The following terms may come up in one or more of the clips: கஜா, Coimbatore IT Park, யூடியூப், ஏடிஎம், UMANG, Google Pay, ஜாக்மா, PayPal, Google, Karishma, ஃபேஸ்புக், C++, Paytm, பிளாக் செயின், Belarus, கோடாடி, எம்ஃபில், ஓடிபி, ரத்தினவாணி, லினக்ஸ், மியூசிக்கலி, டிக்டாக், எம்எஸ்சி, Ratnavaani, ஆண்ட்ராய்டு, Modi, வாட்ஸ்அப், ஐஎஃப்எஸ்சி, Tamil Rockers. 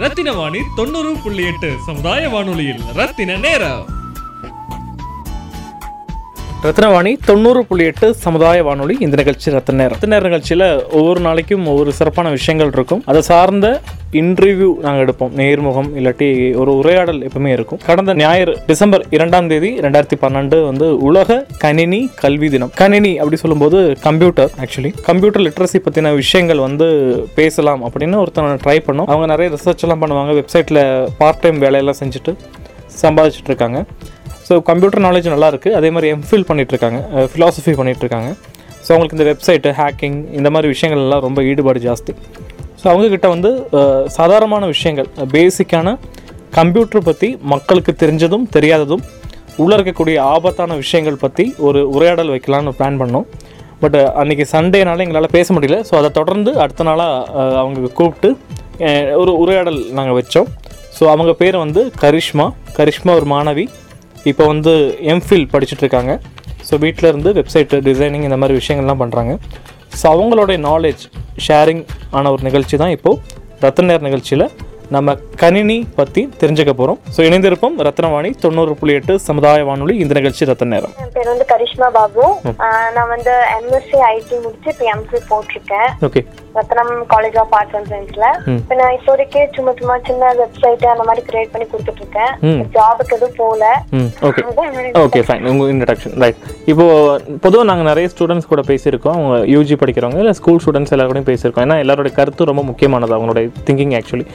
ரத்தினவாணி 90.8 சமுதாய வானொலியில் ரத்தின நேரம். ரத்னவாணி 90.8 சமுதாய வானொலி. இந்த நிகழ்ச்சி ரத்ன நேரம் நிகழ்ச்சியில் ஒவ்வொரு நாளைக்கும் ஒவ்வொரு சிறப்பான விஷயங்கள் இருக்கும். அதை சார்ந்த இன்டர்வியூ நாங்கள் எடுப்போம். நேர்முகம் இல்லாட்டி ஒரு உரையாடல் எப்பவுமே இருக்கும். கடந்த ஞாயிறு டிசம்பர் 2 2012 வந்து உலக கணினி கல்வி தினம். கணினி அப்படி சொல்லும்போது கம்ப்யூட்டர், ஆக்சுவலி கம்ப்யூட்டர் லிட்ரஸி பற்றின விஷயங்கள் வந்து பேசலாம் அப்படின்னு ஒருத்தனை ட்ரை பண்ணோம். அவங்க நிறைய ரிசர்ச் எல்லாம் பண்ணுவாங்க, வெப்சைட்டில் பார்ட் டைம் வேலையெல்லாம் செஞ்சுட்டு சம்பாதிச்சுட்டு இருக்காங்க. ஸோ கம்ப்யூட்டர் நாலேஜ் நல்லா இருக்குது. அதே மாதிரி எம்ஃபில் பண்ணிகிட்ருக்காங்க, ஃபிலாசபி பண்ணிகிட்ருக்காங்க. ஸோ அவங்களுக்கு இந்த வெப்சைட்டு ஹேக்கிங் இந்த மாதிரி விஷயங்கள் எல்லாம் ரொம்ப ஈடுபாடு ஜாஸ்தி. ஸோ அவங்கக்கிட்ட வந்து சாதாரணமான விஷயங்கள், பேசிக்கான கம்ப்யூட்டர் பற்றி மக்களுக்கு தெரிஞ்சதும் தெரியாததும் உள்ளே இருக்கக்கூடிய ஆபத்தான விஷயங்கள் பற்றி ஒரு உரையாடல் வைக்கலான்னு பிளான் பண்ணோம். பட் அன்றைக்கி சண்டேனால எங்களால் பேச முடியல. ஸோ அதை தொடர்ந்து அடுத்த நாளாக அவங்க கூப்பிட்டு ஒரு உரையாடல் நாங்கள் வச்சோம். ஸோ அவங்க பேர் வந்து கரிஷ்மா ஒரு மாணவி. இப்போ வந்து எம்ஃபில் படிச்சுட்ருக்காங்க. ஸோ வீட்டில் இருந்து வெப்சைட்டு டிசைனிங் இந்த மாதிரி விஷயங்கள்லாம் பண்ணுறாங்க. ஸோ அவங்களுடைய நாலேஜ் ஷேரிங் ஆன ஒரு நிகழ்ச்சி தான் இப்போது ரத்னநேர் நிகழ்ச்சியில் நம்ம கணினி பற்றி தெரிஞ்சுக்க போகிறோம். ஸோ இணைந்திருப்போம். ரத்னவாணி 90.8 சமுதாய வானொலி. இந்த நிகழ்ச்சி ரத்னநேரம். என் பேர் வந்து கரிஷ்மா பாபு. நான் வந்து எம்எஸ்சி ஐடி முடிச்சு இப்போ எம்ஃபில் போட்டிருக்கேன். Okay, Ratnam college of arts and சயின்ஸ்ல. இப்போ நான் இப்போதைக்கு சும்மா சின்ன வெப்சைட் அந்த மாதிரி கிரியேட் பண்ணி கொடுத்துட்டு இருக்கேன். ஜாபுக்கு எதுவும் போல. Okay fine. உங்க இன்ட்ரோடக்ஷன் ரைட். இப்போ பொதுவாக நாங்கள் நிறைய ஸ்டூடெண்ட்ஸ் கூட பேசியிருக்கோம். அவங்க யூஜி படிக்கிறவங்க இல்லை ஸ்கூல் ஸ்டூடெண்ட்ஸ் எல்லாரும் கூட பேசியிருக்கோம். ஏன்னா எல்லாரோட கருத்து ரொம்ப முக்கியமானது, அவங்களுடைய திங்கிங். ஆக்சுவலி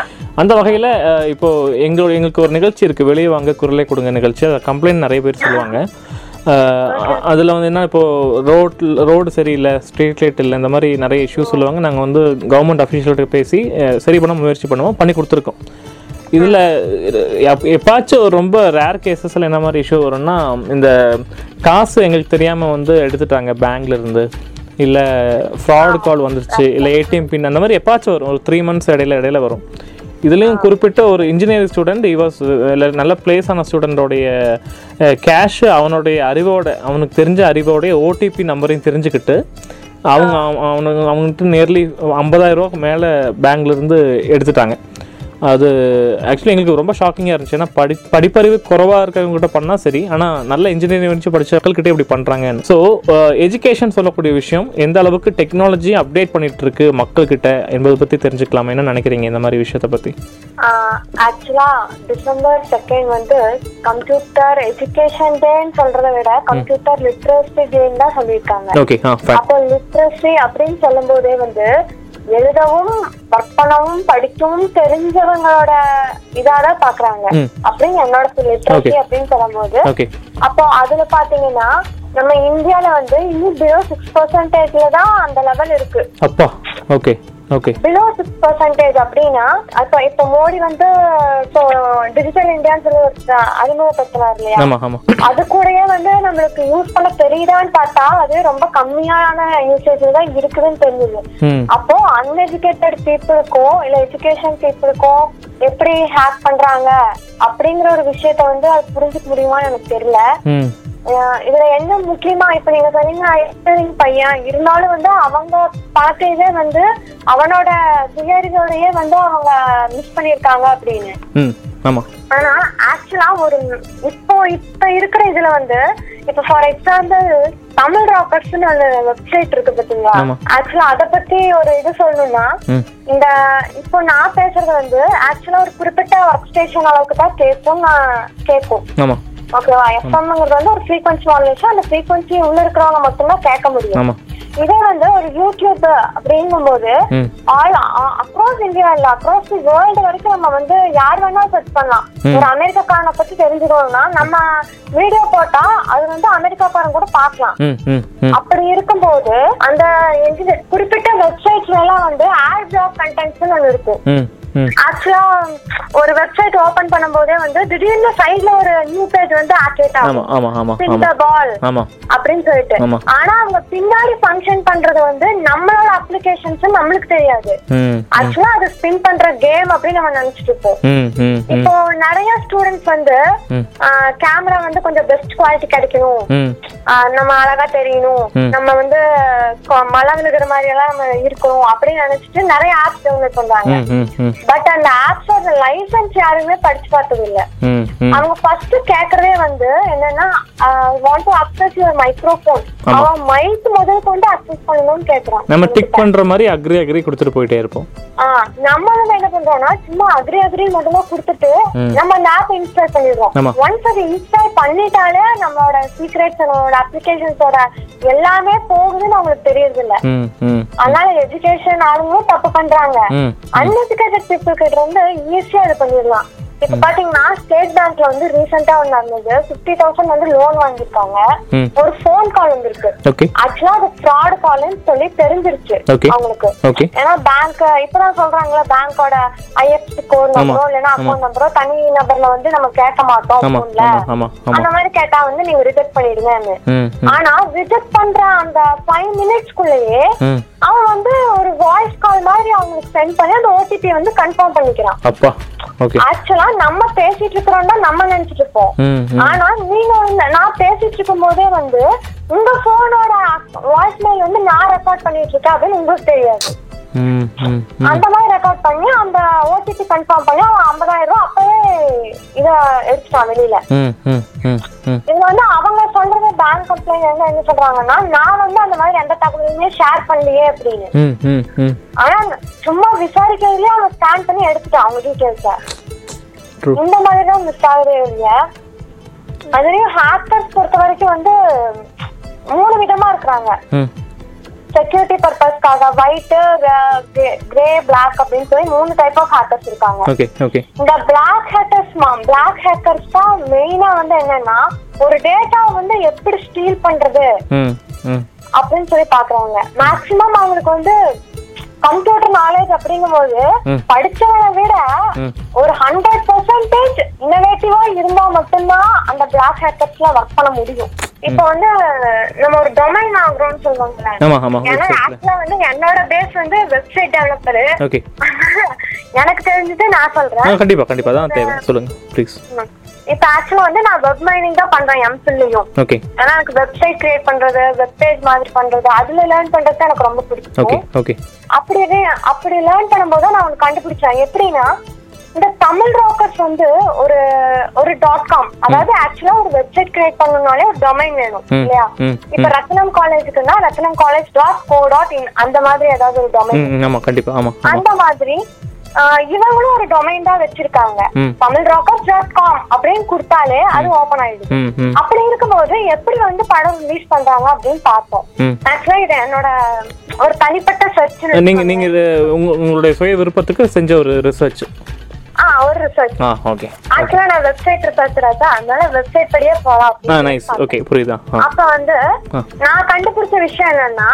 அந்த வகையில் இப்போ எங்களுக்கு ஒரு நிகழ்ச்சி இருக்குது, வெளியே வாங்க குரலை கொடுங்க நிகழ்ச்சி. அதை கம்ப்ளைண்ட் நிறைய பேர் சொல்லுவாங்க. அதில் வந்து என்ன, இப்போது ரோடு சரியில்லை, ஸ்ட்ரீட் லைட் இல்லை, இந்த மாதிரி நிறைய இஷ்யூஸ் சொல்லுவாங்க. நாங்கள் வந்து கவர்மெண்ட் அஃபீஷியல்கிட்ட பேசி சரி பண்ண முயற்சி பண்ணுவோம், பண்ணி கொடுத்துருக்கோம். இதில் எப்பாச்சும் ரொம்ப ரேர் கேஸஸில் என்ன மாதிரி இஷ்யூ வரும்னா, இந்த காசு எங்களுக்கு தெரியாமல் வந்து எடுத்துட்டாங்க பேங்க்லேருந்து, இல்லை ஃப்ராட் கால் வந்துருச்சு, இல்லை ஏடிஎம் பின் அந்த மாதிரி எப்பாச்சும் வரும். ஒரு 3 months இடையில வரும். இதுலேயும் குறிப்பிட்ட ஒரு இன்ஜினியரிங் ஸ்டூடெண்ட், இவாஸ் நல்ல பிளேஸ் ஆன ஸ்டூடெண்டோடைய கேஷு அவனுடைய அறிவோட, அவனுக்கு தெரிஞ்ச அறிவோடைய ஓடிபி நம்பரையும் தெரிஞ்சுக்கிட்டு அவங்க அவங்ககிட்ட நியர்லி 50,000 ரூபாய்க்கு மேலே பேங்க்லேருந்து எடுத்துட்டாங்க. அது ஆக்சுவலி எங்களுக்கு ரொம்ப ஷாக்கிங்காக இருந்துச்சு. ஏன்னா படிப்பறிவு குறைவாக இருக்கிறவங்ககிட்ட பண்ணால் சரி, ஆனால் நல்ல இன்ஜினியரிங் வச்சு படித்தவர்கள்கிட்டே இப்படி பண்ணுறாங்கன்னு. ஸோ எஜுகேஷன் சொல்லக்கூடிய விஷயம் எந்த அளவுக்கு டெக்னாலஜி அப்டேட் பண்ணிட்டு இருக்கு மக்கள்கிட்ட என்பதை பற்றி தெரிஞ்சுக்கலாமா? என்ன நினைக்கிறீங்க இந்த மாதிரி விஷயத்தை பற்றி? ஆக்சுவலாக டிசம்பர் 2 வந்து கம்ப்யூட்டர் எஜுகேஷன் டேன்னு சொல்கிறத விட கம்ப்யூட்டர் லிட்ரஸி டேன்னு தான் சொல்லியிருக்காங்க. ஓகே, அப்போ லிட்ரஸி அப்படின்னு சொல்லும் போதே வந்து எழுதவும் வர்ப்பணமும் படிக்கவும் தெரிஞ்சவங்களோட இதான் பாக்குறாங்க அப்படின்னு என்னோட லிட்ரஸி அப்படின்னு சொல்லும் போது, அப்போ அதுல பாத்தீங்கன்னா நம்ம இந்தியால வந்து இன்னும் பிலோ 6% தான் அந்த லெவல் இருக்கு. அப்பா ஓகே ஓகே, பிலோ 6% அப்படின்னா இப்ப மோடி வந்து டிஜிட்டல் இந்தியான்னு சொல்லி அறிமுகப்படுத்துறாரு இல்லையா, அது கூடயே வந்து நம்மளுக்கு யூஸ் பண்ண தெரியுதான்னு பார்த்தா அது ரொம்ப கம்மியான யூசேஜ் தான் இருக்குதுன்னு தெரிஞ்சது. அப்போ அன்எஜுகேட்டட் பீப்புளுக்கும் இல்ல எஜுகேஷன் பீப்புளுக்கும் எப்படி ஹேக் பண்றாங்க அப்படிங்கிற ஒரு விஷயத்த வந்து அது புரிஞ்சுக்க முடியுமான்னு எனக்கு தெரியல. இதுல என்ன முக்கியமா, இப்ப நீங்க சொன்னீங்க பையன் இருந்தாலும் வந்து அவங்க பார்த்தையே வந்து அவனோட சுயறிவோடையே வந்து அவங்க மிஸ் பண்ணிருக்காங்க அப்படின்னு. ஆனா ஆக்சுவலா ஒரு இப்ப இருக்கிற இதுல வந்து இப்ப for example Tamil Rockers website இருக்கு பாத்தீங்களா, ஆக்சுவலா அத பத்தி ஒரு இது சொல்லணும்னா, இந்த இப்போ நான் பேசுறது வந்து ஆக்சுவலா ஒரு குறிப்பிட்ட ஒர்க் ஸ்டேஷன் அளவுக்கு தான் கேட்கும். ஓகேவா, எஃப்எம்ங்கிறது வந்து ஒரு ஃப்ரீக்வன்சி மாடுலேஷன், அந்த ஃப்ரீக்வன்சி உள்ள இருக்கிறவங்க மட்டும்தான் கேட்க முடியும். இதே வந்து ஒரு யூடியூப் அப்படிங்கும் போது அக்ராஸ் இந்தியா இல்ல அக்ராஸ் தி வேர்ல்டு வரைக்கும் நம்ம வந்து யார் வேணாலும் சர்ச் பண்ணலாம். ஒரு அமெரிக்காக்காரனை பத்தி தெரிஞ்சுக்கணும்னா நம்ம வீடியோ போட்டா அது வந்து அமெரிக்காக்காரன் கூட பாக்கலாம். அப்படி இருக்கும்போது அந்த குறிப்பிட்ட வெப்சைட்ல எல்லாம் வந்து ஆட் பிளாக் கண்டென்ட்ஸ் ஒண்ணு இருக்கும். ஆக்சுவலா ஒரு வெப்சைட் ஓபன் பண்ணும் போதே வந்து திடீர்னு சைட்ல ஒரு நியூ பேஜ் வந்து ஆக்டிவேட் ஆகும், பின் தி பால் அப்படின்னு சொல்லிட்டு. ஆனா அவங்க பின்னாடி ஃபங்க்ஷன் பண்றது வந்து நம்மளோட அப்ளிகேஷன்ஸ் நம்மளுக்கு தெரியாது. ஆக்சுவலா அது ஸ்பின் பண்ற கேம் அப்படின்னு நம்ம நினைச்சிட்டு இருப்போம். இப்போ நிறைய ஸ்டூடெண்ட்ஸ் வந்து கேமரா வந்து கொஞ்சம் பெஸ்ட் குவாலிட்டி கிடைக்கணும், நம்ம அழகா தெரியணும், நம்ம வந்து மழை விழுகிற மாதிரி எல்லாம் நம்ம இருக்கணும் அப்படின்னு நினைச்சிட்டு நிறைய ஆப்ஸ் டவுன்லோட் பண்றாங்க. பட் அந்த ஆப்ஸோட லைசன்ஸ் யாருமே படிச்சு பார்த்தது இல்ல. அவங்க ஃபர்ஸ்ட் கேக்குறதே வந்து என்னன்னா want to access your microphone, அவன் மைக் முதல் கொண்டு அக்சஸ் பண்ணணும்னு கேக்குறான். நம்ம டிக் பண்ற மாதிரி அக்ரி அக்ரி கொடுத்துட்டு போயிட்டே இருப்போம். நம்ம வந்து என்ன பண்றோம்னா சும்மா அக்ரி அக்ரி மட்டும் கொடுத்துட்டு நம்ம அந்த ஆப் இன்ஸ்டால் பண்ணிடுவோம். ஒன்ஸ் அது இன்ஸ்டால் பண்ணிட்டாலே நம்மளோட சீக்ரெட்ஸ் நம்மளோட அப்ளிகேஷன்ஸோட எல்லாமே போகுதுன்னு அவங்களுக்கு தெரியறது இல்ல. அதனால எஜுகேஷன் ஆளுங்களும் தப்பு பண்றாங்க. அன்எஜுகேட்டட் பீப்புள் கிட்ட இருந்து ஈஸியா இது பண்ணிடலாம். இப்ப பாத்தீங்கன்னா ஸ்டேட் பேங்க்ல வந்து ரீசெண்டா ஒண்ணு நடந்தது, 50,000 வந்து லோன் வாங்கிருக்காங்க. ஒரு போன் கால் வந்துருக்கு, ஆக்சுவலா அது ஃப்ராட் கால்னு சொல்லி தெரிஞ்சிருச்சு அவங்களுக்கு. ஏன்னா பேங்க் இப்பதான் சொல்றாங்களா பேங்கோட ஐஎஃப்எஸ்சி கோட் நம்பரோ இல்லைன்னா அக்கௌண்ட் நம்பரோ தனி நபர்ல வந்து நம்ம கேட்க மாட்டோம் போன்ல, அந்த மாதிரி கேட்டா வந்து நீங்க ரிஜெக்ட் பண்ணிடுங்கன்னு. ஆனா ரிஜெக்ட் பண்ற அந்த 5 minutesக்குள்ளேயே அவன் வந்து ஒரு வாய்ஸ் கால் மாதிரி அவங்களுக்கு சென்ட் பண்ணி அந்த ஓடிபி வந்து கன்ஃபார்ம் பண்ணிக்கிறான். ஆக்சுவலா நம்ம பேசிட்டு இருக்கிறோம்னா நம்ம நினைச்சிட்டு இருப்போம். ஆனா நீங்க நான் பேசிட்டு இருக்கும் போதே வந்து உங்க போனோட வாய்ஸ் மெயில் வந்து நான் ரெக்கார்ட் பண்ணிட்டு இருக்கேன் அப்படின்னு உங்களுக்கு தெரியாது. அந்த மாதிரி ரெக்கார்ட் பண்ணி அந்த ஓடிபி கன்ஃபார்ம் பண்ணி அவன் 50,000 அப்பவே இத எடுத்துட்டான் வெளியில. இது வந்து அவங்க சொல்றது பேங்க் கம்ப்ளைண்ட் என்ன சொல்றாங்கன்னா நான் வந்து அந்த மாதிரி எந்த தகவலுமே ஷேர் பண்ணலையே அப்படின்னு. ஆனா சும்மா விசாரிக்கிறதுலயே அவங்க ஸ்கேன் பண்ணி எடுத்துட்டான் அவங்க டீடைல்ஸ. இந்த மாதிரிதான் மிஸ் ஆகுது இல்லையா. அதுலயும் ஹேக்கர்ஸ் பொறுத்த வரைக்கும் வந்து 3 விதமா இருக்கிறாங்க. செக்யூரிட்டி பர்பஸ்க்காக ஒயிட், கிரே, பிளாக் அப்படின்னு சொல்லி 3 type ஆஃப் ஹேக்கர்ஸ் இருக்காங்க. இந்த பிளாக் ஹேக்கர்ஸ் பிளாக் ஹேக்கர்ஸ் தான் மெயினா வந்து என்னன்னா ஒரு டேட்டா வந்து எப்படி ஸ்டீல் பண்றது அப்படின்னு சொல்லி பாக்குறாங்க. மேக்சிமம் அவங்களுக்கு வந்து கம்ப்யூட்டர் நாலேஜ் அப்படிங்கும் போது படிச்சவனை விட ஒரு 100% இன்னோவேட்டிவா இருந்தா மட்டும்தான் அந்த பிளாக் ஹேக்கர்ஸ்ல ஒர்க் பண்ண முடியும். இப்ப வந்து நம்ம ஒரு டொமைன் ஆகுறோம்னு சொல்லுவாங்களே, ஏன்னா ஆக்சுவலா வந்து என்னோட பேஸ் வந்து வெப்சைட் டெவலப்பரு. எனக்கு தெரிஞ்சது நான் சொல்றேன். கண்டிப்பா கண்டிப்பா தான் தேவை, சொல்லுங்க ப்ளீஸ். இப்ப ஆக்சுவலா வந்து நான் வெப் மைனிங் தான் பண்றேன் எம்ஃபில்லையும். ஏன்னா எனக்கு வெப்சைட் கிரியேட் பண்றது, வெப்சைட் மாதிரி பண்றது, அதுல லேர்ன் பண்றது எனக்கு ரொம்ப பிடிக்கும். அப்படி லேர்ன் பண்ணும்போது நான் உனக்கு கண்டுபிடிச்சேன் எப்படின்னா இந்த தமிழ் ராக்கர்ஸ் வந்து ஒரு .com, அதாவது ஆக்சுவலா ஒரு வெப்சைட் கிரியேட் பண்ணணும்னாலே ஒரு டொமைன் வேணும் இல்லையா. இப்ப ரத்னம் காலேஜுக்குன்னா ratnamcollege.co.in அந்த மாதிரி ஏதாவது ஒரு டொமைன். அந்த மாதிரி இவங்களும் ஒரு டொமைன் தான் வச்சிருக்காங்க, tamilrockers.com அப்படின்னு கொடுத்தாலே அது ஓபன் ஆயிடுது. அப்படி இருக்கும்போது எப்படி வந்து படம் ரிலீஸ் பண்றாங்க அப்படின்னு பார்த்தோம். ஆக்சுவலா இது என்னோட ஒரு தனிப்பட்ட சர்ச். நீங்க இது உங்களுடைய சுய விருப்பத்துக்கு செஞ்ச ஒரு ரிசர்ச். ஒரு ரிசர்ச் ஆக்சுவலா நான் வெப்சைட் ரிசர்ச்சராச்சா, அதனால வெப்சைட் படியே போகலாம். அப்ப வந்து நான் கண்டுபிடிச்ச விஷயம் என்னன்னா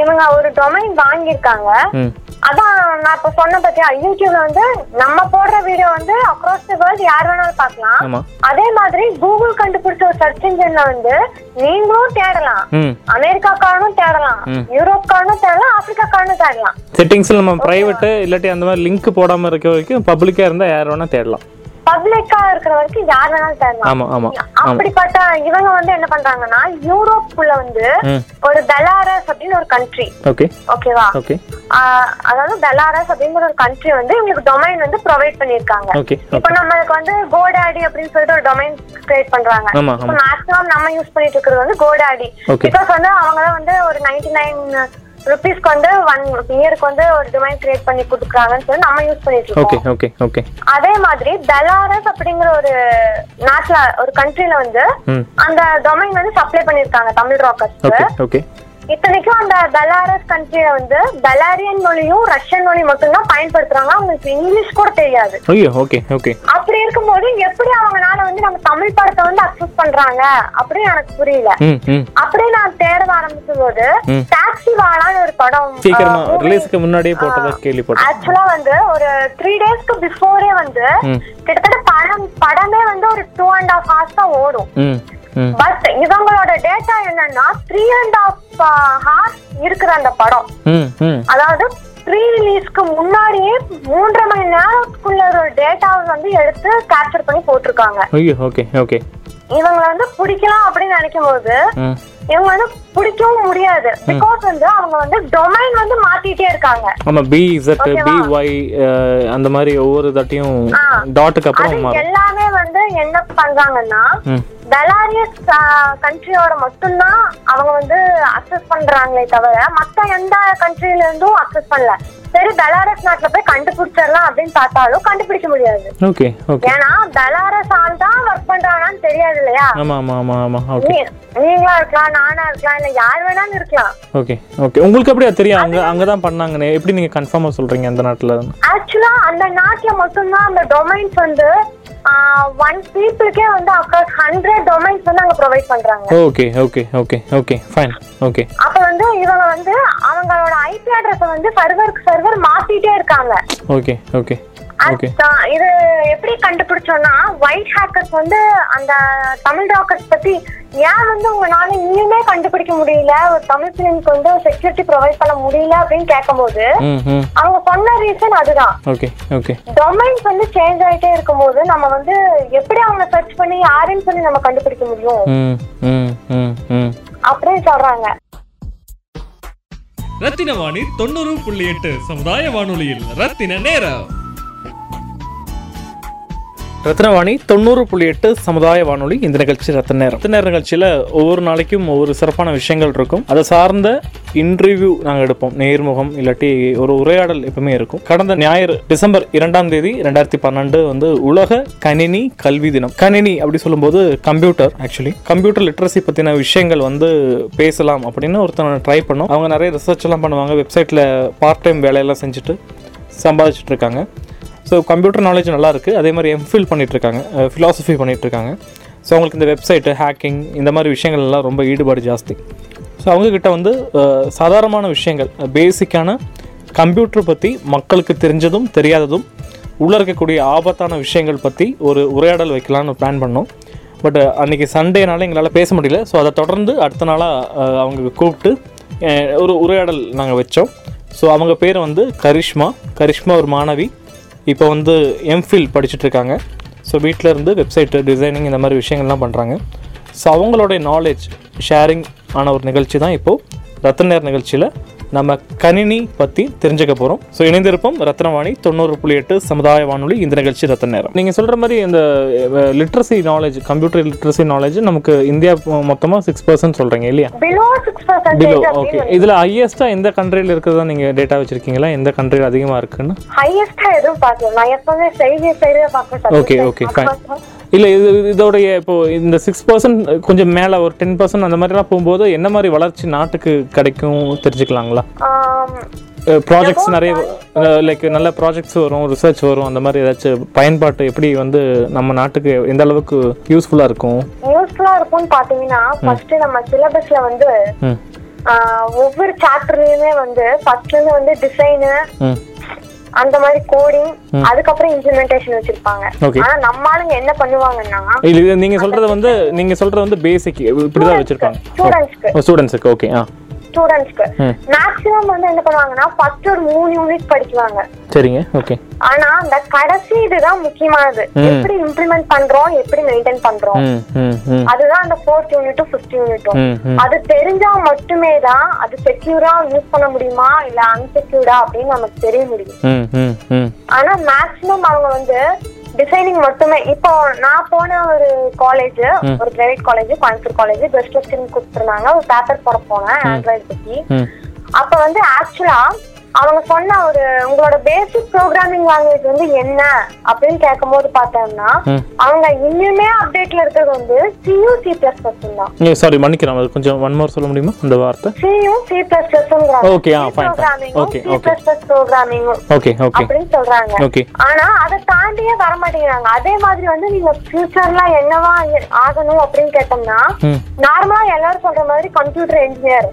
இவங்க ஒரு டொமைன் வாங்கியிருக்காங்க. அதான் நான் இப்ப சொன்ன பத்தியா யூடியூப்ல வந்து நம்ம போடுற வீடியோ வந்து அக்ராஸ் தி வேர்ல்ட் யார் வேணாலும் பாக்கலாம். அதே மாதிரி கூகுள் கண்டுபிடிச்ச ஒரு சர்ச் இன்ஜின்ல வந்து நீங்களும் தேடலாம், அமெரிக்காக்காரனும் தேடலாம், யூரோப்காரனும் தேடலாம், ஆப்பிரிக்காக்காரனும் தேடலாம். செட்டிங்ஸ்ல நம்ம பிரைவேட் இல்லாட்டி அந்த மாதிரி லிங்க் போடாம இருக்க வரைக்கும் பப்ளிக்கா இருந்தா யார் வேணா தேடலாம், பப்ளிக்கா இருக்கிற வரைக்கும் யார் வேணாலும் தேடலாம். அப்படிப்பட்ட இவங்க வந்து என்ன பண்றாங்கன்னா யூரோப்புக்குள்ள வந்து ஒரு பெலாரஸ் அப்படின்னு ஒரு கண்ட்ரி, ஓகேவா, அதாவது பெலாரஸ் அப்படிங்கிற ஒரு கண்ட்ரி வந்து இவங்களுக்கு டொமைன் வந்து ப்ரொவைட் பண்ணிருக்காங்க. இப்ப நம்மளுக்கு வந்து கோடாடி அப்படின்னு சொல்லிட்டு ஒரு டொமைன் கிரியேட் பண்றாங்க. மேக்ஸிமம் நம்ம யூஸ் பண்ணிட்டு இருக்கிறது வந்து கோடாடி. பிகாஸ் வந்து அவங்கதான் வந்து ஒரு 99 rupees வந்து 1 year-க்கு வந்து ஒரு டொமைன் கிரியேட் பண்ணி கொடுக்குறாங்கன்னு சொல்லி நம்ம யூஸ் பண்ணிட்டு இருக்கோம். அதே மாதிரி பெலாரஸ் அப்படிங்கிற ஒரு நாட்டுல ஒரு கண்ட்ரில வந்து அந்த டொமைன் வந்து சப்ளை பண்ணிருக்காங்க தமிழ் ராக்கர்ஸ்க்கு. இத்தனைக்கும் அந்த பெலாரஸ் கண்ட்ரியில வந்து பெலாரியன் மொழியும் ரஷ்யன் மொழி மட்டும்தான் பயன்படுத்துறாங்க, அவங்களுக்கு இங்கிலீஷ் கூட தெரியாது. அப்படி இருக்கும்போது எப்படி அவங்களால வந்து நம்ம தமிழ் படத்தை வந்து அக்சஸ் பண்றாங்க அப்படின்னு எனக்கு புரியல. அப்படியே நான் தேட ஆரம்பிச்ச போது டாக்ஸி வாலான்னு ஒரு படம் முன்னாடியே ஆக்சுவலா வந்து ஒரு 3 days பிஃபோரே வந்து கிட்டத்தட்ட படமே வந்து ஒரு 2.5 hours தான் ஓடும். பட் இவங்களோட டேட்டா என்னன்னா 3.5 hours இருக்கிற அந்த படம், அதாவது ப்ரீலீஸ்க்கு முன்னாடியே 3.5 மணி நேரத்துக்குள்ள ஒரு டேட்டாவை வந்து எடுத்து கேப்சர் பண்ணி போட்டிருக்காங்க. இவங்க வந்து பிடிக்கலாம் அப்படின்னு நினைக்கும் போது இவங்க வந்து பிடிக்கவும் முடியாது. பிகாஸ் வந்து அவங்க வந்து டொமைன் வந்து மாத்திட்டே இருக்காங்க. ஆமா, BZ BY அந்த மாதிரி ஒவ்வொரு தட்டியும் டாட்க்கு அப்புறம் எல்லாமே வந்து என்ன பண்றாங்கன்னா பெலாரியஸ் கண்ட்ரியோட மட்டும்தான் அவங்க வந்து அக்சஸ் பண்றாங்களே தவிர மத்த எந்த கண்ட்ரில இருந்தும் அக்சஸ் பண்ணல. சரி, பெலாரஸ் நாட்டுல போய் கண்டுபிடிச்சிடலாம் அப்படின்னு பார்த்தாலும் கண்டுபிடிக்க முடியாது. ஏன்னா பெலாரஸ் ஆள் தான் ஒர்க் பண்றாங்கன்னு தெரியாது இல்லையா? நீங்களா இருக்கலாம், நானா இருக்கலாம், இல்ல யார் வேணாலும் இருக்கலாம். உங்களுக்கு எப்படியா தெரியும் அவங்க அங்கதான் பண்ணாங்கன்னு? எப்படி நீங்க கன்ஃபார்மா சொல்றீங்க அந்த நாட்டுல? ஆக்சுவலா அந்த நாட்டுல மட்டும்தான் அந்த டொமைன்ஸ் வந்து 1 பீப்புளுக்கே வந்து அக்கர் 100 டொமைன்ஸ் வந்து அங்க ப்ரொவைட் பண்றாங்க. Okay okay okay okay fine okay. அப்ப வந்து இவங்க வந்து அவங்களோட ஐபி அட்ரஸ் வந்து சர்வர் மாத்திட்டே இருக்காங்க. Okay okay okay. இது எப்படி கண்டுபிடிச்சோம்னா ஒயிட் ஹேக்கர்ஸ் வந்து அந்த தமிழ் ராக்கர்ஸ் பத்தி ஏன் வந்து உங்களால இன்னுமே கண்டுபிடிக்க முடியல, ஒரு தமிழ் பிள்ளைங்களுக்கு வந்து செக்யூரிட்டி ப்ரொவைட் பண்ண முடியல அப்படின்னு கேட்கும்போது அவங்க சொன்ன ரீசன் அதுதான். டொமைன்ஸ் வந்து சேஞ்ச் ஆயிட்டே இருக்கும் போது நம்ம வந்து எப்படி அவங்க சர்ச் பண்ணி யாருன்னு சொல்லி நம்ம கண்டுபிடிக்க முடியும் அப்படின்னு சொல்றாங்க. ரத்தினவாணி 90.8 சமுதாய வானொலியில் ரத்தின நேரம். ரத்னவாணி 90.8 சமுதாய வானொலி. இந்த நிகழ்ச்சி ரத்த நேர நிகழ்ச்சியில் ஒவ்வொரு நாளைக்கும் ஒவ்வொரு சிறப்பான விஷயங்கள் இருக்கும். அதை சார்ந்த இன்டர்வியூ நாங்கள் எடுப்போம். நேர்முகம் இல்லாட்டி ஒரு உரையாடல் எப்பவுமே இருக்கும். கடந்த ஞாயிறு December 2 2012 வந்து உலக கணினி கல்வி தினம். கணினி அப்படி சொல்லும்போது கம்ப்யூட்டர் லிட்ரஸி பற்றின விஷயங்கள் வந்து பேசலாம் அப்படின்னு ஒருத்தனை ட்ரை பண்ணோம். அவங்க நிறைய ரிசர்ச் எல்லாம் பண்ணுவாங்க, வெப்சைட்டில் பார்ட் டைம் வேலையெல்லாம் செஞ்சுட்டு சம்பாதிச்சுட்டு இருக்காங்க. ஸோ கம்ப்யூட்டர் நாலேஜ் நல்லாயிருக்கு, அதே மாதிரி எம்ஃபில் பண்ணிகிட்ருக்காங்க, ஃபிலாசபி பண்ணிகிட்ருக்காங்க. ஸோ அவங்களுக்கு இந்த வெப்சைட்டு ஹேக்கிங் இந்த மாதிரி விஷயங்கள்லாம் ரொம்ப ஈடுபாடு ஜாஸ்தி. ஸோ அவங்கக்கிட்ட வந்து சாதாரணமான விஷயங்கள், பேசிக்கான கம்ப்யூட்டர் பற்றி மக்களுக்கு தெரிஞ்சதும் தெரியாததும் உள்ள இருக்கக்கூடிய ஆபத்தான விஷயங்கள் பற்றி ஒரு உரையாடல் வைக்கலான்னு பிளான் பண்ணோம். பட் அன்றைக்கி சண்டேனால எங்களால் பேச முடியல. ஸோ அதை தொடர்ந்து அடுத்த நாளாக அவங்க கூப்பிட்டு ஒரு உரையாடல் நாங்கள் வச்சோம். ஸோ அவங்க பேர் வந்து கரிஷ்மா ஒரு மாணவி. இப்போ வந்து எம்ஃபில் படிச்சுட்ருக்காங்க. ஸோ வீட்டில் இருந்து வெப்சைட்டு டிசைனிங் இந்த மாதிரி விஷயங்கள்லாம் பண்ணுறாங்க. ஸோ அவங்களுடைய நாலேஜ் ஷேரிங் ஆன ஒரு நிகழ்ச்சி தான் இப்போது ரத்னநேர் நிகழ்ச்சியில் நம்ம கணினி பற்றி தெரிஞ்சுக்க போகிறோம். ஸோ இணைந்திருப்போம். ரத்னவாணி 90.8 சமுதாய வானொலி. இந்த நிகழ்ச்சி ரத்னநேரம். நீங்கள் சொல்கிற மாதிரி இந்த literacy knowledge, computer literacy knowledge நமக்கு இந்தியா மொத்தமாக 6% சொல்கிறீங்க இல்லையா? பிலோ. ஓகே. இதில் ஹையஸ்ட்டாக எந்த கண்ட்ரியில் இருக்கிறதா நீங்கள் டேட்டா வச்சுருக்கீங்களா? எந்த கண்ட்ரியில் அதிகமாக இருக்குன்னு? ஹையஸ்ட்டாக எதுவும் பார்க்கலாம். நான் எப்போவே சைடு பார்க்குறேன். Okay okay fine. இல்லை, இதோடைய இப்போது இந்த 6% கொஞ்சம் மேலே ஒரு 10% அந்த மாதிரிலாம் போகும்போது என்ன மாதிரி வளர்ச்சி நாட்டுக்கு கிடைக்கும் தெரிஞ்சுக்கலாங்களா? ப்ராஜெக்ட்ஸ் நிறைய, லைக் நல்ல ப்ராஜெக்ட்ஸ் வரும், ரிசர்ச் வரும், அந்த மாதிரி ஏதாச்சும் பயன்பாட்டு எப்படி வந்து நம்ம நாட்டுக்கு எந்த அளவுக்கு யூஸ்ஃபுல்லாக இருக்கும்னு பார்த்தீங்கன்னா, ஃபஸ்ட்டு நம்ம சிலபஸ்ல வந்து ஒவ்வொரு சாப்டர்லயுமே வந்து ஃபர்ஸ்ட்லேருந்து வந்து டிசைனு அந்த மாதிரி கோடிங், அதுக்கப்புறம் இம்ப்ளிமெண்டேஷன் வச்சிருப்பாங்க. ஆனா நம்மளுங்க என்ன பண்ணுவாங்கன்னா, நீங்க சொல்றது வந்து பேசிக் இப்படி தான் வச்சிருப்பாங்க ஸ்டூடண்ட்ஸ்க்கு. ஓகே, ஸ்டூடண்ட்ஸ்க்கு மேக்ஸிமம் வந்து என்ன பண்ணுவாங்கன்னா ஃபர்ஸ்ட் ஒரு 3 யூனிட் படிக்குவாங்க. சரிங்க, ஓகே. ஆனா அந்த கடைசி இதுதான் முக்கியமானது, எப்படி இம்ப்ளிமெண்ட் பண்றோம், எப்படி மெயின்டைன் பண்றோம், அதுதான் அந்த 4th யூனிட்டும் 5th யூனிட்டும். அது தெரிஞ்சா மட்டுமே தான் அது செக்யூரா யூஸ் பண்ண முடியுமா இல்ல அன்செக்யூர்டா அப்படின்னு நமக்கு தெரிய முடியும். ஆனா மேக்ஸிமம் அவங்க வந்து டிசைனிங் மட்டுமே. இப்போ நான் போன ஒரு காலேஜ், ஒரு private college, Coimbatore college, best lecture கொடுத்துருந்தாங்க. ஒரு பேப்பர் போட போனேன் ஆண்ட்ராய்டு பத்தி. அப்ப வந்து ஆக்சுவலா அவங்க சொன்ன ஒரு உங்களோட பேசிக் ப்ரோக்ராமிங் லாங்குவேஜ் வந்து என்ன அப்படின்னு கேட்கும் போது பார்த்தோம்னா அவங்க இன்னுமே அப்டேட்ல இருக்கிறது வந்து CU C++ தான். சாரி மன்னிக்கிறேன், அது கொஞ்சம் ஒன் மோர் சொல்ல முடியுமா அந்த வார்த்தை? CU C++ங்கறாங்க. Okay, ah fine. Okay okay. Programming okay okay அப்படின்னு சொல்றாங்க. ஆனா அத தாண்டியே வர மாட்டேங்கறாங்க. அதே மாதிரி வந்து நீங்க ஃபியூச்சர்ல என்னவா ஆகணும் அப்படின்னு கேட்டோம்னா நார்மலா எல்லாரும் சொல்ற மாதிரி computer engineer,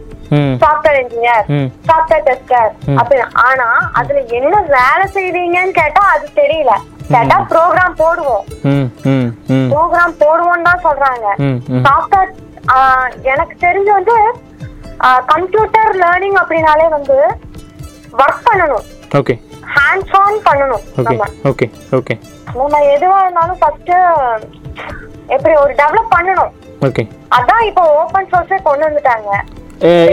software engineer, software tester அப்படின்னு. ஆனா அதுல என்ன வேலை செய்வீங்கன்னு கேட்டா அது தெரியல. கேட்டா ப்ரோக்ராம் போடுவோம் தான் சொல்றாங்க. சாஃப்ட்வேர் எனக்கு தெரிஞ்சு வந்து கம்ப்யூட்டர் லேர்னிங் அப்படின்னாலே வந்து ஒர்க் பண்ணணும். ஓகே, ஹேண்ட்ஸ் ஆன் பண்ணணும். Okay okay okay. நம்ம எதுவா இருந்தாலும் ஃபர்ஸ்ட் எப்படி ஒரு டெவலப் பண்ணனும். ஓகே, அதான் இப்போ ஓபன் சோர்ஸே கொண்டு வந்துட்டாங்க.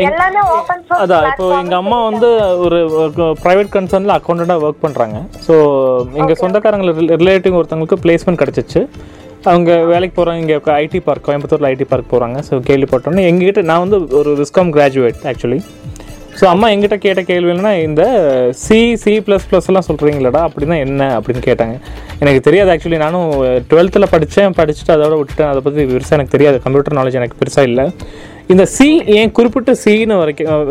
எல்லாமே ஓபன் சோர்ஸ். அதான் இப்போ எங்க அம்மா வந்து ஒரு பிரைவேட் கன்சர்ன்ல அக்கவுண்டண்டா வர்க் பண்றாங்க. சோ எங்க சொந்தக்காரங்க ரிலேட்டிவ் ஒருத்தங்களுக்கு பிளேஸ்மெண்ட் கிடைச்சிச்சு. அவங்க வேலைக்கு போகிறாங்க, இங்கே ஐடி பார்க், கோயம்புத்தூரில் ஐடி பார்க் போகிறாங்க. ஸோ கேள்விப்பட்டோன்னே எங்ககிட்ட, நான் வந்து ஒரு விஸ்காம் கிராஜுவேட் ஆக்சுவலி. ஸோ அம்மா எங்கிட்ட கேட்ட கேள்வி என்னன்னா, இந்த C++லாம் சொல்கிறீங்களடா அப்படின்னா என்ன அப்படின்னு கேட்டாங்க. எனக்கு தெரியாது ஆக்சுவலி. நானும் 12th படிச்சுட்டு அதோட விட்டுட்டேன். அதை பற்றி பெருசாக எனக்கு தெரியாது, கம்ப்யூட்டர் நாலேஜ் எனக்கு பெருசாக இல்லை. இந்த C ஏன் குறிப்பிட்டு Cன்னு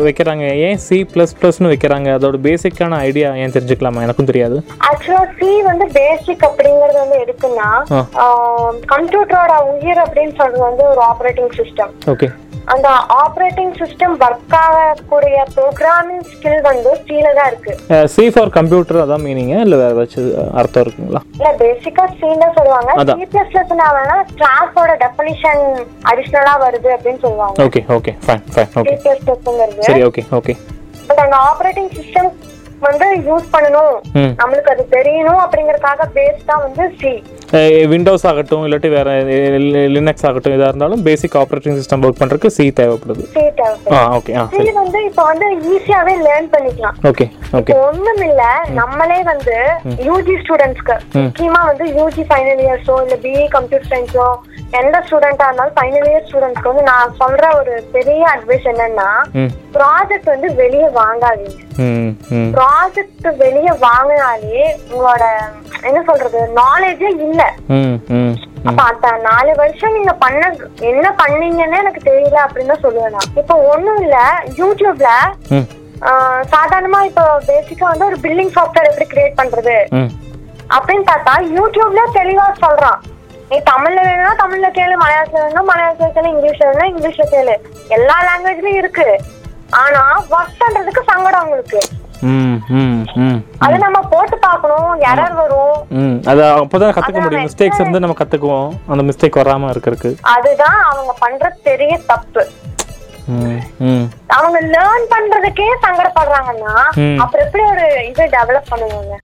வைக்கிறாங்க, ஏன் C++ன்னு வைக்கிறாங்க, அதோட பேசிக்கான ஐடியா ஏன் தெரிஞ்சுக்கலாமா? எனக்கும் தெரியாது ஆக்சுவலா. C வந்து பேசிக் அப்படிங்கறது வந்து எடுக்குன்னா, கம்ப்யூட்டரோட உயிர் அப்படின்னு சொல்றது வந்து ஒரு ஆப்ரேட்டிங் சிஸ்டம். ஓகே, அந்த ஆப்ரேட்டிங் சிஸ்டம் வர்க் ஆகக்கூடிய ப்ரோக்ராமிங் ஸ்கில் வந்து Cல தான் இருக்கு. C ஃபார் கம்ப்யூட்டர் அதான் மீனிங் இல்ல வேற ஏதாவது அர்த்தம் இருக்குங்களா? இல்ல, பேசிக்கா Cன்னு சொல்வாங்க. C++னா வேணா கிளாஸோட டெஃபினிஷன் அடிஷனலா வருது அப்படின்னு சொல்வாங்க. Okay okay fine fine okay C++ங்கிறது சரி. ஓகே ஓகே, பட் அந்த ஆப்ரேட்டிங் சிஸ்டம் வந்து யூஸ் பண்ணனும், நமக்கு அது தெரியணும் அப்படிங்கறதுக்காக பேஸ் தான் வந்து C. விண்டோஸ் ஆகட்டும் இல்லாட்டி வேற லினக்ஸ் ஆகட்டும், இதா இருந்தாலும் பேசிக் ஆப்ரேட்டிங் சிஸ்டம் வர்க் பண்றதுக்கு C தேவைப்படுது. ஓகே, C வந்து இப்போ வந்து ஈஸியாவே லேர்ன் பண்ணிக்கலாம். ஓகே ஓகே, ஒண்ணும் இல்ல, நம்மளே வந்து யூஜி ஸ்டூடண்ட்ஸ்க்கு முக்கியமா வந்து யூஜி ஃபைனல் இயர்ஸோ இல்ல BA கம்ப்யூட்டர் சயின்ஸோ எந்த ஸ்டூடெண்டா இருந்தாலும் ஃபைனல் இயர் ஸ்டூடெண்ட்ஸ்க்கு வந்து நான் சொல்ற ஒரு பெரிய அட்வைஸ் என்னன்னா, ப்ராஜெக்ட் வந்து வெளியே வாங்காதீங்க. ப்ராஜெக்ட் வெளியே வாங்கினாலே உங்களோட என்ன சொல்றது நாலேஜே இல்ல. அப்ப அந்த 4 வருஷம் நீங்க பண்ண என்ன பண்ணீங்கன்னு எனக்கு தெரியல அப்படின்னு சொல்லுவேன் நான். இப்ப ஒண்ணும் இல்ல, யூடியூப்ல சாதாரணமா இப்போ பேசிக்கா வந்து ஒரு பில்டிங் சாஃப்ட்வேர் எப்படி கிரியேட் பண்றது அப்படின்னு பார்த்தா யூடியூப்ல தெளிவா சொல்றான். நீ தமிழ்ல வேணும்னா தமிழ்ல கேளு, மலையாளத்துல வேணும்னா மலையாளத்துல கேளு, இங்கிலீஷ்ல வேணும்னா இங்கிலீஷ்ல கேளு, எல்லா லாங்குவேஜ்லயும் இருக்கு. ஆனா ஒர்க் பண்றதுக்கு சங்கடம் உங்களுக்கு. அது நம்ம போட்டு பார்க்கணும், எரர் வரும், அது அப்பதான் கத்துக்க முடியும். மிஸ்டேக்ஸ் இருந்து நம்ம கத்துக்குவோம், அந்த மிஸ்டேக் வராம இருக்கிறதுக்கு. அதுதான் அவங்க பண்ற பெரிய தப்பு. அவங்க லேர்ன் பண்றதுக்கே சங்கடப்படுறாங்கன்னா அப்புறம் எப்படி ஒரு இதை டெவலப் பண்ணுவாங்க?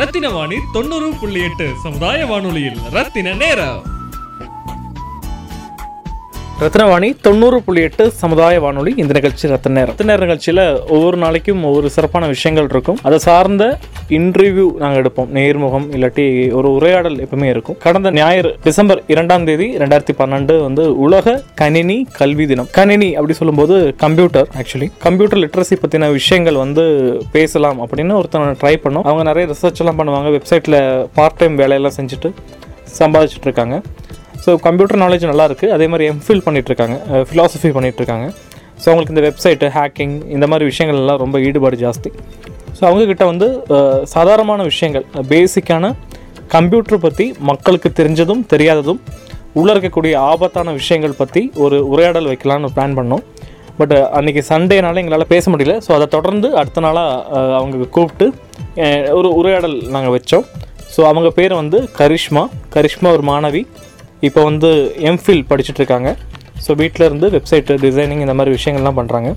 ரத்தினவாணி 90.8 சமுதாய வானொலியில் ரத்தின நேரம். ரத்னவாணி 90.8 சமுதாய வானொலி. இந்த நிகழ்ச்சி ரத்ன நேர நிகழ்ச்சியில் ஒவ்வொரு நாளைக்கும் ஒவ்வொரு சிறப்பான விஷயங்கள் இருக்கும். அதை சார்ந்த இன்டர்வியூ நாங்கள் எடுப்போம், நேர்முகம் இல்லாட்டி ஒரு உரையாடல் எப்பவுமே இருக்கும். கடந்த ஞாயிறு December 2 2012 வந்து உலக கணினி கல்வி தினம். கணினி அப்படி சொல்லும்போது கம்ப்யூட்டர், ஆக்சுவலி கம்ப்யூட்டர் லிட்ரஸி பற்றின விஷயங்கள் வந்து பேசலாம் அப்படின்னு ஒருத்தர் ட்ரை பண்ணோம். அவங்க நிறைய ரிசர்ச்லாம் பண்ணுவாங்க, வெப்சைட்டில் பார்ட் டைம் வேலையெல்லாம் செஞ்சுட்டு சம்பாதிச்சுட்டு இருக்காங்க. ஸோ கம்ப்யூட்டர் நாலேஜ் நல்லாயிருக்கு. அதே மாதிரி எம்ஃபில் பண்ணிகிட்ருக்காங்க, ஃபிலாசஃபி பண்ணிகிட்ருக்காங்க. ஸோ அவங்களுக்கு இந்த வெப்சைட்டு ஹேக்கிங் இந்த மாதிரி விஷயங்கள்லாம் ரொம்ப ஈடுபாடு ஜாஸ்தி. ஸோ அவங்கக்கிட்ட வந்து சாதாரணமான விஷயங்கள், பேசிக்கான கம்ப்யூட்டர் பற்றி மக்களுக்கு தெரிஞ்சதும் தெரியாததும் உள்ளே இருக்கக்கூடிய ஆபத்தான விஷயங்கள் பற்றி ஒரு உரையாடல் வைக்கலான்னு பிளான் பண்ணோம். பட் அன்றைக்கி சண்டேனால எங்களால் பேச முடியல. ஸோ அதை தொடர்ந்து அடுத்த நாளாக அவங்க கூப்பிட்டு ஒரு உரையாடல் நாங்கள் வச்சோம். ஸோ அவங்க பேர் வந்து கரிஷ்மா ஒரு மாணவி. இப்போ வந்து எம்ஃபில் படிச்சுட்ருக்காங்க. ஸோ வீட்டில் இருந்து வெப்சைட்டு டிசைனிங் இந்த மாதிரி விஷயங்கள்லாம் பண்ணுறாங்க.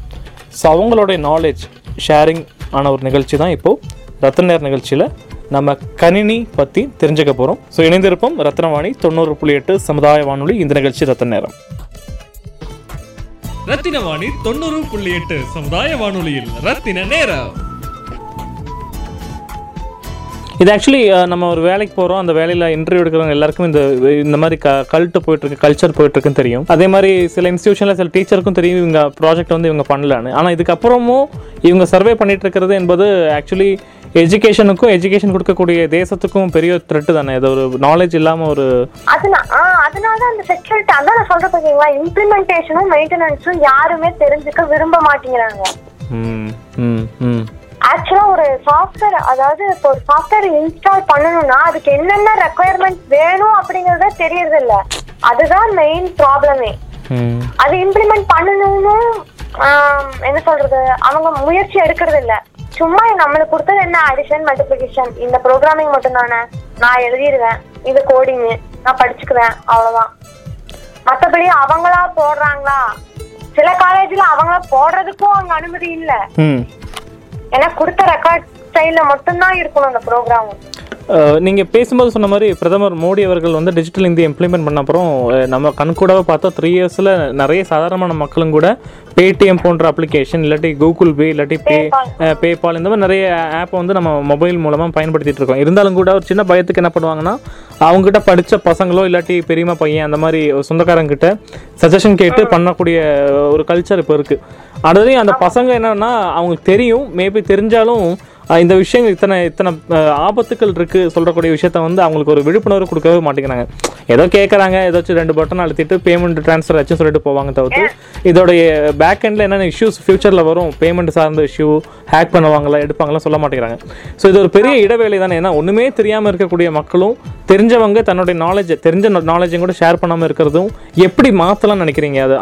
ஸோ அவங்களுடைய நாலேஜ் ஷேரிங் ஆன ஒரு நிகழ்ச்சி தான் இப்போது ரத்னநேர் நிகழ்ச்சியில் நம்ம கணினி பற்றி தெரிஞ்சுக்க போகிறோம். ஸோ இணைந்திருப்போம். ரத்னவாணி 90.8 சமுதாய வானொலி. இந்த நிகழ்ச்சி ரத்னநேரம். ரத்தினவாணி 90.8 சமுதாய வானொலியில் ரத்தின நேரம். இது ஆக்சுவலி நம்ம ஒரு வேலைக்கு போகிறோம், அந்த வேலையில் இன்டர்வியூ எடுக்கிறவங்க எல்லாருக்கும் இந்த மாதிரி கல்ட்டு போயிட்டுருக்கு, கல்ச்சர் போயிட்டுருக்குன்னு தெரியும். அதே மாதிரி சில இன்ஸ்டியூஷனில் சில டீச்சருக்கும் தெரியும் இவங்க ப்ராஜெக்ட் வந்து இவங்க பண்ணலான்னு. ஆனால் இதுக்கப்புறமும் இவங்க சர்வே பண்ணிகிட்டு இருக்கிறது என்பது ஆக்சுவலி எஜுகேஷனுக்கும் எஜுகேஷன் கொடுக்கக்கூடிய தேசத்துக்கும் பெரிய த்ரெட்டு தானே. இது ஒரு நாலேஜ் இல்லாமல் ஒரு அதனாலதான் அந்த செக்யூரிட்டி. அதான் நான் சொல்கிறேன் பார்த்தீங்களா, இம்ப்ளிமெண்டேஷனும் மெயின்டெனன்ஸும் யாருமே தெரிஞ்சுக்க விரும்ப மாட்டேங்கிறாங்க. ஆக்சுவலா ஒரு சாஃப்ட்வேர், அதாவது இப்போ ஒரு சாஃப்ட்வேர் இன்ஸ்டால் பண்ணணும்னா அதுக்கு என்னென்ன ரெக்குயர்மெண்ட் வேணும் அப்படிங்கறத தெரியறது இல்ல. அதுதான் மெயின் ப்ராப்ளமே. அது இம்ப்ளிமெண்ட் பண்ணணும்னு என்ன சொல்றது, அவங்க முயற்சி எடுக்கிறது இல்ல. சும்மா நம்மளுக்கு கொடுத்தது என்ன, அடிஷன் மல்டிபிளிகேஷன், இந்த ப்ரோக்ராமிங் மட்டும் தானே, நான் எழுதிடுவேன், இது கோடிங், நான் படிச்சுக்குவேன், அவ்வளவுதான். மற்றபடி அவங்களா போடுறாங்களா? சில காலேஜ்ல அவங்களா போடுறதுக்கும் அவங்க அனுமதி இல்ல. ஏன்னா கொடுத்த ரெக்கார்ட் ஸ்டைல மட்டும்தான் இருக்கணும் அந்த ப்ரோக்ராம். நீங்கள் பேசும்போது சொன்ன மாதிரி பிரதமர் மோடி அவர்கள் வந்து டிஜிட்டல் இந்தியா இம்ப்ளிமெண்ட் பண்ண அப்புறம் நம்ம கண்கூடாக பார்த்தா 3 இயர்ஸில் நிறைய சாதாரணமான மக்களும் கூட பேடிஎம் போன்ற அப்ளிகேஷன் இல்லாட்டி கூகுள் பே இல்லாட்டி பேபால் இந்த மாதிரி நிறைய ஆப்பை வந்து நம்ம மொபைல் மூலமாக பயன்படுத்திகிட்டு இருக்கோம். இருந்தாலும் கூட ஒரு சின்ன பயத்துக்கு என்ன பண்ணுவாங்கன்னா, அவங்ககிட்ட படித்த பசங்களோ இல்லாட்டி பெரியமா பையன் அந்த மாதிரி சொந்தக்காரங்கிட்ட சஜஷன் கேட்டு பண்ணக்கூடிய ஒரு கல்ச்சர் இப்போ இருக்குது. அதுலேயும் அந்த பசங்க என்னென்னா அவங்களுக்கு தெரியும், மேபி தெரிஞ்சாலும் இந்த விஷயங்கள் இத்தனை ஆபத்துக்கள் இருக்குது சொல்கிறக்கூடிய விஷயத்த வந்து அவங்களுக்கு ஒரு விழிப்புணர்வு கொடுக்கவே மாட்டேங்கிறாங்க. ஏதோ கேட்குறாங்க, ஏதாச்சும் 2 பட்டன் அழுத்திட்டு பேமெண்ட் ட்ரான்ஸ்ஃபர் ஆச்சுன்னு சொல்லிட்டு போவாங்க. தவிர்த்து இதோடைய பேக் எண்டில் என்னென்ன இஷ்யூஸ் ஃபியூச்சரில் வரும், பேமெண்ட் சார்ந்த இஷ்யூ, ஹேக் பண்ணுவாங்களா எடுப்பாங்களாம் சொல்ல மாட்டேங்கிறாங்க. ஸோ இது ஒரு பெரிய இடைவேளை தானே. ஏன்னா ஒன்றுமே தெரியாமல் இருக்கக்கூடிய மக்களும் தெரிஞ்சவங்க தன்னுடைய தெரிஞ்ச நாலேஜையும் கூட ஷேர் பண்ணாமல் இருக்கிறதும் எப்படி மாற்றலாம்னு நினைக்கிறீங்க? அது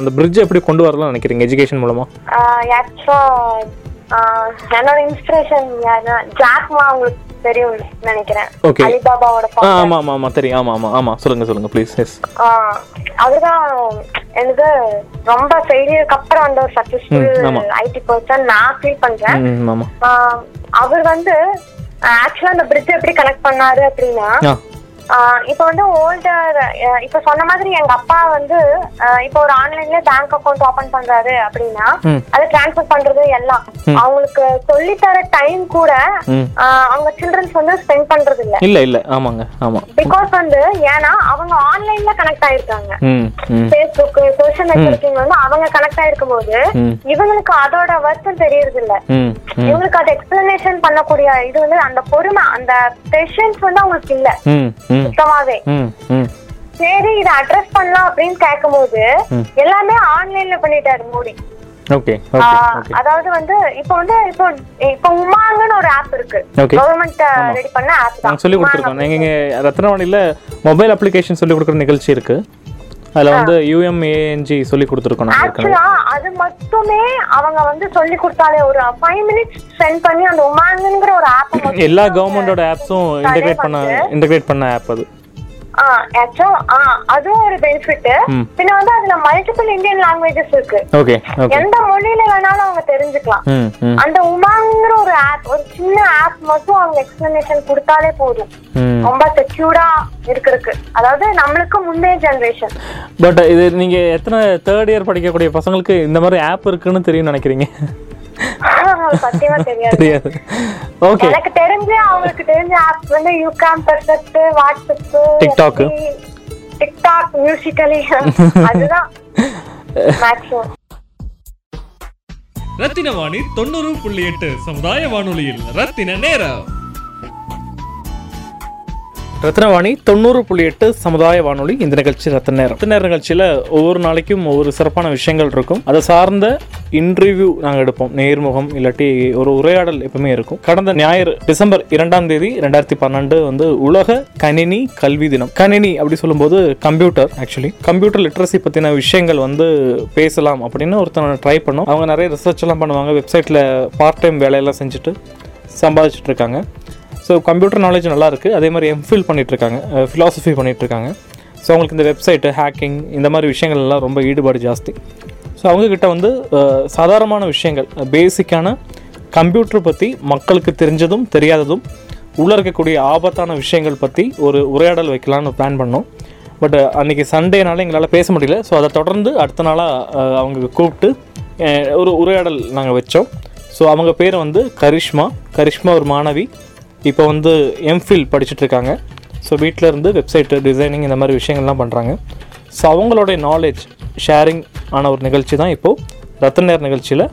அந்த பிரிட்ஜை எப்படி கொண்டு வரலாம்னு நினைக்கிறீங்க எஜுகேஷன் மூலமாக? என்னோட இன்ஸ்பிரேஷன் யாருன்னா ஜாக்மா, உங்களுக்கு தெரியும் நினைக்கிறேன், அலிபாபாவோட. அதுதான் எனக்கு ரொம்ப ஃபெயிலியருக்கு அப்புறம் வந்த ஒரு சக்சஸ்ஃபுல் ஐடி பர்சன் நான் ஃபீல் பண்றேன். அவர் வந்து ஆக்சுவலா அந்த பிரிட்ஜ் எப்படி கனெக்ட் பண்ணாரு அப்படின்னா, இப்ப வந்து ஓல்டர் இப்ப சொன்ன மாதிரி எங்க அப்பா வந்து இப்ப ஒரு ஆன்லைன்ல பேங்க் அக்கௌண்ட் ஓபன் பண்றாரு அப்படின்னா அதை டிரான்ஸ்பர் பண்றது எல்லாம் அவங்களுக்கு சொல்லி தர டைம் கூட அவங்க சில்ட்ரன்ஸ் வந்து ஸ்பெண்ட் பண்றது இல்ல. ஆமாங்க, ஆமா. பிகாஸ் வந்து ஏன்னா அவங்க ஆன்லைன்ல கனெக்ட் ஆயிருக்காங்க. பேஸ்புக், சோஷியல் நெட்வொர்க்கிங் வந்து அவங்க கனெக்ட் ஆயிருக்கும் போது இவங்களுக்கு அதோட வர்த்தம் தெரியறது இல்ல. இவங்களுக்கு அது எக்ஸ்பிளனேஷன் பண்ணக்கூடிய இது வந்து அந்த பொறுமை, அந்த பேஷன்ஸ் வந்து அவங்களுக்கு இல்ல சுத்தமாவே. சரி, இதை அட்ரஸ் பண்ணலாம் அப்படின்னு கேட்கும் போது எல்லாமே ஆன்லைன்ல பண்ணிட்டாரு மோடி. அதாவது வந்து இப்போ உமாங்கன்னு ஒரு ஆப் இருக்கு, கவர்மெண்ட் ரெடி பண்ண ஆப் தான். சொல்லி கொடுத்துருக்கோம் எங்க ரத்னவாணில மொபைல் அப்ளிகேஷன் சொல்லி கொடுக்குற நிகழ்ச்சி இருக்கு. அதுல வந்து UMANG சொல்லி கொடுத்துருக்கோம். ஆக்சுவலா அது மட்டுமே அவங்க வந்து சொல்லி கொடுத்தாலே ஒரு 5 minutes ஸ்பெண்ட் பண்ணி அந்த உமான்ங்கிற ஒரு ஆப் எல்லா கவர்மெண்டோட ஆப்ஸும் இன்டெகிரேட் பண்ண ஆப் அது. அதுவும் ஒரு பெனிஃபிட். பின்ன வந்து அதுல மல்டிபிள் இந்தியன் லாங்குவேஜஸ் இருக்கு. எந்த மொழியில வேணாலும் அவங்க தெரிஞ்சுக்கலாம். அந்த உமாங்கிற ஒரு ஆப், ஒரு சின்ன ஆப் மட்டும் அவங்க எக்ஸ்பிளனேஷன் கொடுத்தாலே போதும், ரொம்ப செக்யூரா இருக்கு. அதாவது நம்மளுக்கு முன்னே ஜெனரேஷன். பட் இது நீங்க எத்தனை 3rd year படிக்கக்கூடிய பசங்களுக்கு இந்த மாதிரி ஆப் இருக்குன்னு தெரியும் நினைக்கிறீங்க? சத்தியமா தெரியாது. எனக்கு தெரிஞ்சு அவங்களுக்கு தெரிஞ்ச ஆப் வந்து YouCam, perfect, வாட்ஸ்அப், டிக்டாக், மியூசிக்கலி அதுதான் மேக்ஸிமம். ரத்தினவாணி 90.8 சமுதாய வானொலியில் ரத்தின நேரம். ரத்னவாணி 90.8 சமுதாய வானொலி. இந்த நிகழ்ச்சி ரத்ன நேரம் நிகழ்ச்சியில் ஒவ்வொரு நாளைக்கும் ஒவ்வொரு சிறப்பான விஷயங்கள் இருக்கும். அதை சார்ந்த இன்டர்வியூ நாங்கள் எடுப்போம், நேர்முகம் இல்லாட்டி ஒரு உரையாடல் எப்பவுமே இருக்கும். கடந்த ஞாயிறு December 2 2012 வந்து உலக கணினி கல்வி தினம். கணினி அப்படி சொல்லும்போது கம்ப்யூட்டர் லிட்ரஸி பற்றின விஷயங்கள் வந்து பேசலாம் அப்படின்னு ஒருத்தனை ட்ரை பண்ணோம். அவங்க நிறைய ரிசர்ச் எல்லாம் பண்ணுவாங்க, வெப்சைட்டில் பார்ட்-டைம் வேலையெல்லாம் செஞ்சுட்டு சம்பாதிச்சுட்டு இருக்காங்க. ஸோ கம்ப்யூட்டர் நாலேஜ் நல்லாயிருக்கு. அதே மாதிரி எம்ஃபில் பண்ணிகிட்ருக்காங்க, ஃபிலாசபி பண்ணிகிட்ருக்காங்க. ஸோ அவங்களுக்கு இந்த வெப்சைட்டு ஹேக்கிங் இந்த மாதிரி விஷயங்கள்லாம் ரொம்ப ஈடுபாடு ஜாஸ்தி. ஸோ அவங்கக்கிட்ட வந்து சாதாரணமான விஷயங்கள், பேசிக்கான கம்ப்யூட்டர் பற்றி மக்களுக்கு தெரிஞ்சதும் தெரியாததும் உள்ள இருக்கக்கூடிய ஆபத்தான விஷயங்கள் பற்றி ஒரு உரையாடல் வைக்கலான்னு பிளான் பண்ணோம். பட் அன்றைக்கி சண்டேனால எங்களால் பேச முடியல. ஸோ அதை தொடர்ந்து அடுத்த நாளாக அவங்க கூப்பிட்டு ஒரு உரையாடல் நாங்கள் வச்சோம். ஸோ அவங்க பேர் வந்து கரிஷ்மா ஒரு மாணவி. இப்போ வந்து எம்ஃபில் படிச்சுட்ருக்காங்க. ஸோ வீட்டில் இருந்து வெப்சைட்டு டிசைனிங் இந்த மாதிரி விஷயங்கள்லாம் பண்ணுறாங்க. ஸோ அவங்களுடைய நாலேஜ் ஷேரிங் ஆன ஒரு நிகழ்ச்சி தான் இப்போது ரத்னநேர் நிகழ்ச்சியில்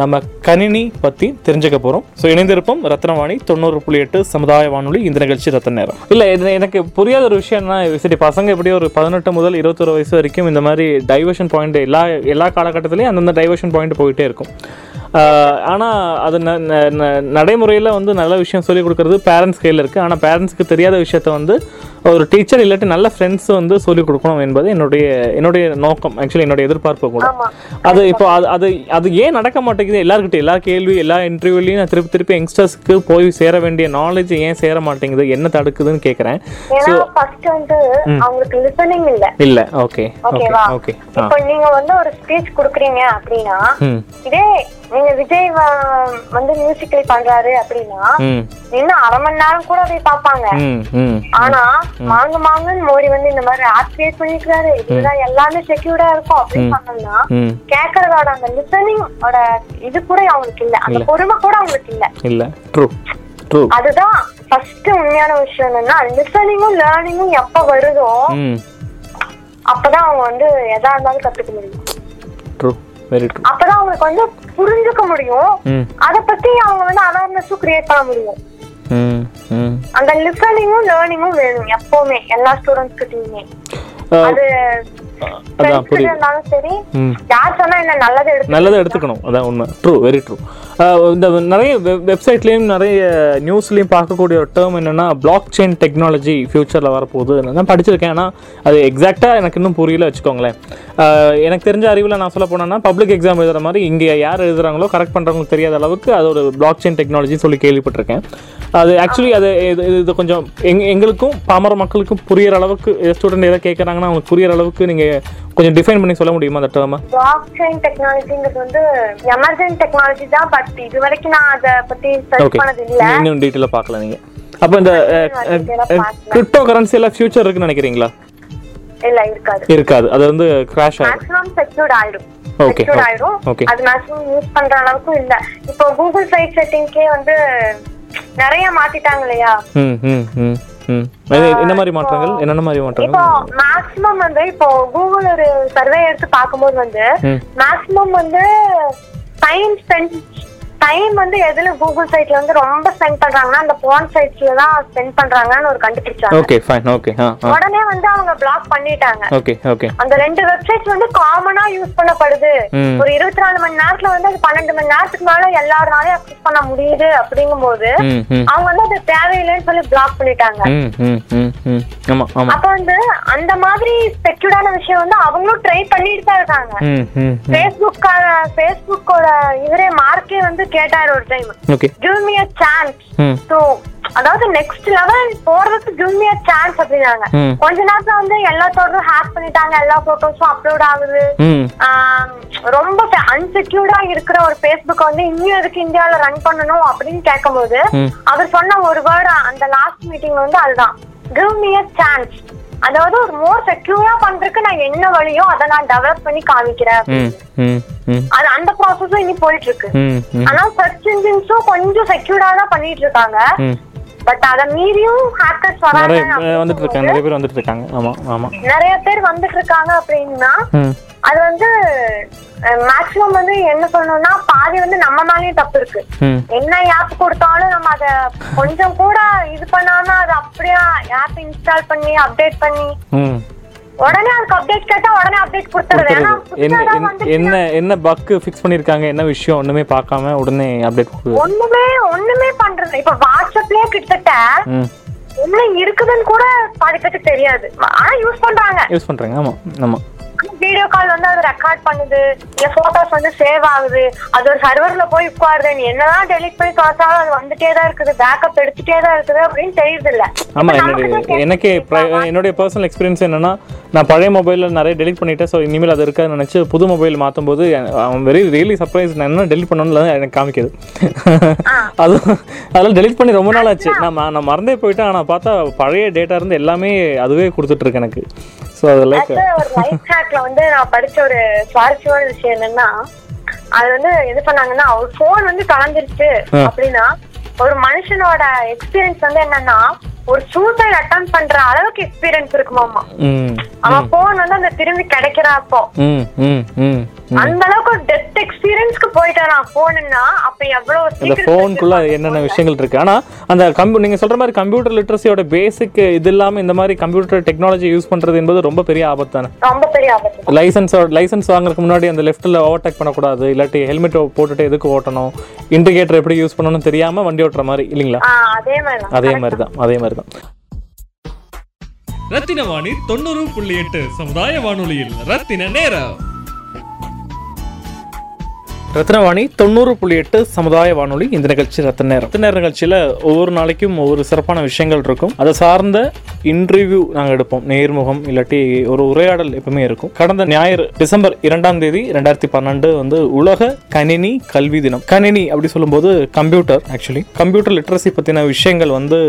நம்ம கணினி பற்றி தெரிஞ்சுக்க போகிறோம். ஸோ இணைந்திருப்போம். ரத்னவாணி 90.8 சமுதாய வானொலி. இந்த நிகழ்ச்சி ரத்னநேரம். இல்லை, இது எனக்கு புரியாத ஒரு விஷயம்னா, சரி பசங்க எப்படியும் ஒரு 18 முதல் 21 வயசு வரைக்கும் இந்த மாதிரி டைவர்ஷன் பாயிண்ட் எல்லா காலகட்டத்துலேயும் அந்தந்த டைவர்ஷன் பாயிண்ட் போயிட்டே இருக்கும். ஆனால் அது நடைமுறையில் வந்து நல்ல விஷயம் சொல்லிக் கொடுக்குறது பேரண்ட்ஸ் கையில் இருக்குது. ஆனால் பேரண்ட்ஸுக்கு தெரியாத விஷயத்த வந்து ஒரு டீச்சர் இல்லாட்டி நல்ல ஃப்ரெண்ட்ஸ் வந்து சொல்லிக் கொடுக்கணும் என்பது என்னுடைய நோக்கம், ஆக்சுவலி என்னுடைய எதிர்பார்ப்பு கூட. அது இப்போ அது ஏன் நடக்க மாட்டேங்குது? எல்லாருக்கிட்டையும் எல்லா கேள்வி, எல்லா இன்டர்வியூலையும் நான் திருப்பி யங்ஸ்டர்ஸ்க்கு போய் சேர வேண்டிய நாலேஜ் ஏன் சேர மாட்டேங்குது, என்ன தடுக்குதுன்னு கேட்குறேன். இல்லை, ஓகே ஓகே ஓகே. இப்போ நீங்கள் வந்து ஒரு ஸ்பீச் கொடுக்குறீங்க அப்படின்னா, இதே நீங்க விஜய் வந்து மியூசிக்கல் பண்றாரு அப்படின்னா இன்னும் அரை மணி நேரம் கூட போய் பாப்பாங்க. ஆனா மாங்கு மாங்குன்னு மோடி வந்து இந்த மாதிரி ஆப் கிரியேட் பண்ணிக்கிறாரு, இதுதான் எல்லாமே செக்யூர்டா இருக்கும் அப்படின்னு சொன்னோம்னா கேட்கறதோட அந்த லிசனிங்கோட இது கூட அவங்களுக்கு இல்ல, அந்த பொறுமை கூட அவங்களுக்கு இல்ல இல்ல. அதுதான் ஃபர்ஸ்ட் உண்மையான விஷயம் என்னன்னா, லிசனிங்கும் லேர்னிங்கும் எப்ப வருதோ அப்பதான் அவங்க வந்து எதா இருந்தாலும் கத்துக்க முடியும். அப்பதான் அவங்களுக்கு வந்து புரிஞ்சுக்க முடியும், அத பத்தி அவங்க வந்து அவேர்னஸும் கிரியேட் பண்ண முடியும். அந்த லிசனிங்கும் லேர்னிங்கும் வேணும் எப்பவுமே எல்லா ஸ்டூடெண்ட்ஸ் கிட்டயுமே. அது எனக்கு தெரிஞ்ச அறிவில் நான் சொல்ல போனா பப்ளிக் எக்ஸாம் எழுதுற மாதிரி இங்க யார் எழுதுறாங்களோ கரெக்ட் பண்றவங்களுக்கு தெரியாத அளவுக்கு அது ஒரு பிளாக் செயின் டெக்னாலஜி சொல்லி கேள்விப்பட்டிருக்கேன். அது ஆக்சுவலி அது இது கொஞ்சம் எங்களுக்கும் பாமர மக்களுக்கும் புரியற அளவுக்கு ஸ்டூடெண்ட் ஏதாவது கேட்கறாங்கன்னா அவங்களுக்கு புரியற அளவுக்கு நீங்க கொஞ்சம் டிஃபைன் பண்ணி சொல்ல முடியுமா அந்த டேர்மை? பிளாக் செயின் டெக்னாலஜிங்கிறது வந்து எமர்ஜென்ட் டெக்னாலஜி தான், பட் இது வரைக்கும் நான் அத பத்தி சர்ச் பண்ணது இல்ல. இன்னும் டீடைலா பார்க்கல நீங்க. அப்ப இந்த கிரிப்டோ கரன்சில ஃபியூச்சர் இருக்குன்னு நினைக்கிறீங்களா? இல்ல இருக்காது இருக்காது, அது வந்து கிராஷ் ஆகும், மேக்ஸிமம் செக்யூர்ட் ஆயிடும். ஓகே ஓகே, அது மேக்ஸிமம் யூஸ் பண்ற அளவுக்கு இல்ல. இப்போ Google Pay செட்டிங்க்கே வந்து நிறைய மாத்திட்டாங்க இல்லையா? என்ன மாதிரி மாற்றங்கள் என்னென்ன மாதிரி மாற்றங்கள்? இப்போ மேக்ஸிமம் வந்து இப்போ கூகுள் ஒரு சர்வே எடுத்து பார்க்கும்போது வந்து மேக்ஸிமம் வந்து டைம் வந்து எதுல கூகுள் சைட்ல வந்து ரொம்ப ஸ்பெண்ட் பண்றாங்கன்னா அந்த போன் சைட்ல தான் ஸ்பெண்ட் பண்றாங்கன்னு ஒரு கண்டுபிடிச்சாங்க. Okay fine okay. உடனே வந்து அவங்க பிளாக் பண்ணிட்டாங்க. Okay okay. அந்த ரெண்டு வெப்சைட்ஸ் வந்து காமனா யூஸ் பண்ணப்படுது. ஒரு 24 மணி நேரத்துல வந்து அது 12 மணி நேரத்துக்கு மேல எல்லாராலையும் அக்சஸ் பண்ண முடியுது அப்படிங்கும்போது அவங்க வந்து அது தேவையில்லைன்னு சொல்லி பிளாக் பண்ணிட்டாங்க. ஆமா ஆமா. அப்ப வந்து அந்த மாதிரி செக்யூர்டான விஷயம் வந்து அவங்களும் ட்ரை பண்ணிட்டு தான் இருக்காங்க. ஃபேஸ்புக்கோட இவரே மார்க்கே வந்து கேட்டார் ஒரு time, give me a chance. So அதாவது next level போறதுக்கு give me a chance அப்படினாங்க. கொஞ்ச நேரத்துல வந்து எல்லாத்தோட ஹேக் பண்ணிட்டாங்க, எல்லா போட்டோஸும் அப்லோட் ஆகுது. ரொம்ப அன்செக்யூர்டா இருக்கிற ஒரு Facebook வந்து இன்னும் எதுக்கு இந்தியால ரன் பண்ணணும் அப்படின்னு கேட்கும்போது அவர் சொன்ன ஒரு வேர்டு அந்த லாஸ்ட் மீட்டிங்ல வந்து அதுதான், give me a chance. அதாவது ஒரு மோர் செக்யூரா பண்றதுக்கு நான் என்ன வழியோ அதை நான் டெவலப் பண்ணி காமிக்கிறேன். அது அந்த ப்ராசஸும் இனி போயிட்டு இருக்கு. ஆனா சர்ச் இன்ஜின்ஸும் கொஞ்சம் செக்யூர்டா தான் பண்ணிட்டு இருக்காங்க, பட் அத மீறியும் ஹேக்கர்ஸ் வந்துட்டு இருக்காங்க. நிறைய பேர் வந்துட்டு இருக்காங்க. ஆமா ஆமா, நிறைய பேர் வந்துட்டு இருக்காங்க அப்படின்னா அது வந்து மேக்ஸிமம் வந்து என்ன சொல்லணும்னா பாதி வந்து நம்ம மேலேயும் தப்பு இருக்கு. என்ன ஆப் கொடுத்தாலும் நம்ம அத கொஞ்சம் கூட இது பண்ணாம அது அப்படியே ஆப் இன்ஸ்டால் பண்ணி அப்டேட் பண்ணி உடனே அதுக்கு அப்டேட் கேட்டா உடனே அப்டேட் கொடுத்துருது. என்ன என்ன பக் ஃபிக்ஸ் பண்ணிருக்காங்க, என்ன விஷயம் ஒண்ணுமே பார்க்காம உடனே அப்டேட் கொடுக்குது. ஒண்ணுமே பண்றது. இப்ப வாட்ஸ்அப்லயே கிட்டத்தட்ட ஒண்ணும் இருக்குதுன்னு கூட பாதி பேருக்கு தெரியாது, ஆனா யூஸ் பண்றாங்க. ஆமா ஆமா, வீடியோ கால் வந்து அது ரெக்கார்ட் பண்ணுது, என் போட்டோஸ் வந்து சேவ் ஆகுது, அது ஒரு சர்வர்ல போய் உட்காருது. நீ என்னதான் டெலிட் பண்ணி தோசாலும் அது வந்துட்டே தான் இருக்குது, பேக்கப் எடுத்துட்டே தான் இருக்குது அப்படின்னு தெரியுது இல்ல? ஆமா, எனக்கு என்னுடைய பர்சனல் எக்ஸ்பீரியன்ஸ் என்னன்னா, நான் பழைய மொபைல்ல நிறைய டெலிட் பண்ணிட்டேன். ஸோ இனிமேல் அது இருக்காதுன்னு நினைச்சு புது மொபைல் மாற்றும் போது அவன் வெரி ரியலி சர்ப்ரைஸ், நான் என்ன டெலிட் பண்ணணும்ல எனக்கு காமிக்குது. அதுவும் அதெல்லாம் டெலிட் பண்ணி ரொம்ப நாள் ஆச்சு, நான் மறந்தே போயிட்டேன். ஆனால் பார்த்தா பழைய டேட்டா இருந்து எல்லாமே அதுவே கொடுத்துட்டு இருக்கு எனக்கு. ஸோ அதெல்லாம் வந்து நான் படிச்ச ஒரு சுவாரஸ்யமான விஷயம் என்னன்னா, அது வந்து எது பண்ணாங்கன்னா, ஒரு போன் வந்து கலந்துருச்சு அப்படின்னா ஒரு மனுஷனோட எக்ஸ்பீரியன்ஸ் வந்து என்னன்னா ஒரு சூசைட் அட்டெம்ப்ட் பண்ற அளவுக்கு எக்ஸ்பீரியன்ஸ் இருக்குமாமா. அவன் போன் வந்து அந்த திரும்பி கிடைக்கிறப்போ அந்த அளவுக்கு டெத் எக்ஸ்பீரியன்ஸ்க்கு போயிட்டானா போனா அப்ப எவ்வளவு போனுக்குள்ள என்னென்ன விஷயங்கள் இருக்கு. ஆனா அந்த நீங்க சொல்ற மாதிரி கம்ப்யூட்டர் லிட்ரஸியோட பேசிக் இது இல்லாம இந்த மாதிரி கம்ப்யூட்டர் டெக்னாலஜி யூஸ் பண்றது என்பது ரொம்ப பெரிய ஆபத்தான ரொம்ப பெரிய ஆபத்து. லைசன்ஸ் வாங்குறதுக்கு முன்னாடி அந்த லெஃப்ட்ல ஓவர்டேக் பண்ணக்கூடாது, இல்லாட்டி ஹெல்மெட் போட்டுட்டு எதுக்கு ஓட்டணும், இண்டிகேட்டர் எப்படி யூஸ் பண்ணணும்னு தெரியாம வண்டி ஓட்டுற மாதிரி இல்லீங்களா? அதே மாதிரிதான். ரத்தினவாணி 90.8 சமுதாய வானொலியில் ரத்தின நேரம். ரத்னவாணி 90.8 சமுதாய வானொலி. இந்த நிகழ்ச்சி ரத்னநேர நிகழ்ச்சியில் ஒவ்வொரு நாளைக்கும் ஒவ்வொரு சிறப்பான விஷயங்கள் இருக்கும். அதை சார்ந்த இன்டர்வியூ நாங்கள் எடுப்போம். நேர்முகம் இல்லாட்டி ஒரு உரையாடல் எப்பவுமே இருக்கும். கடந்த ஞாயிறு டிசம்பர் 2ஆம் தேதி 2012 வந்து உலக கணினி கல்வி தினம். கணினி அப்படி சொல்லும்போது கம்ப்யூட்டர், ஆக்சுவலி கம்ப்யூட்டர் லிட்ரஸி பற்றின விஷயங்கள் வந்து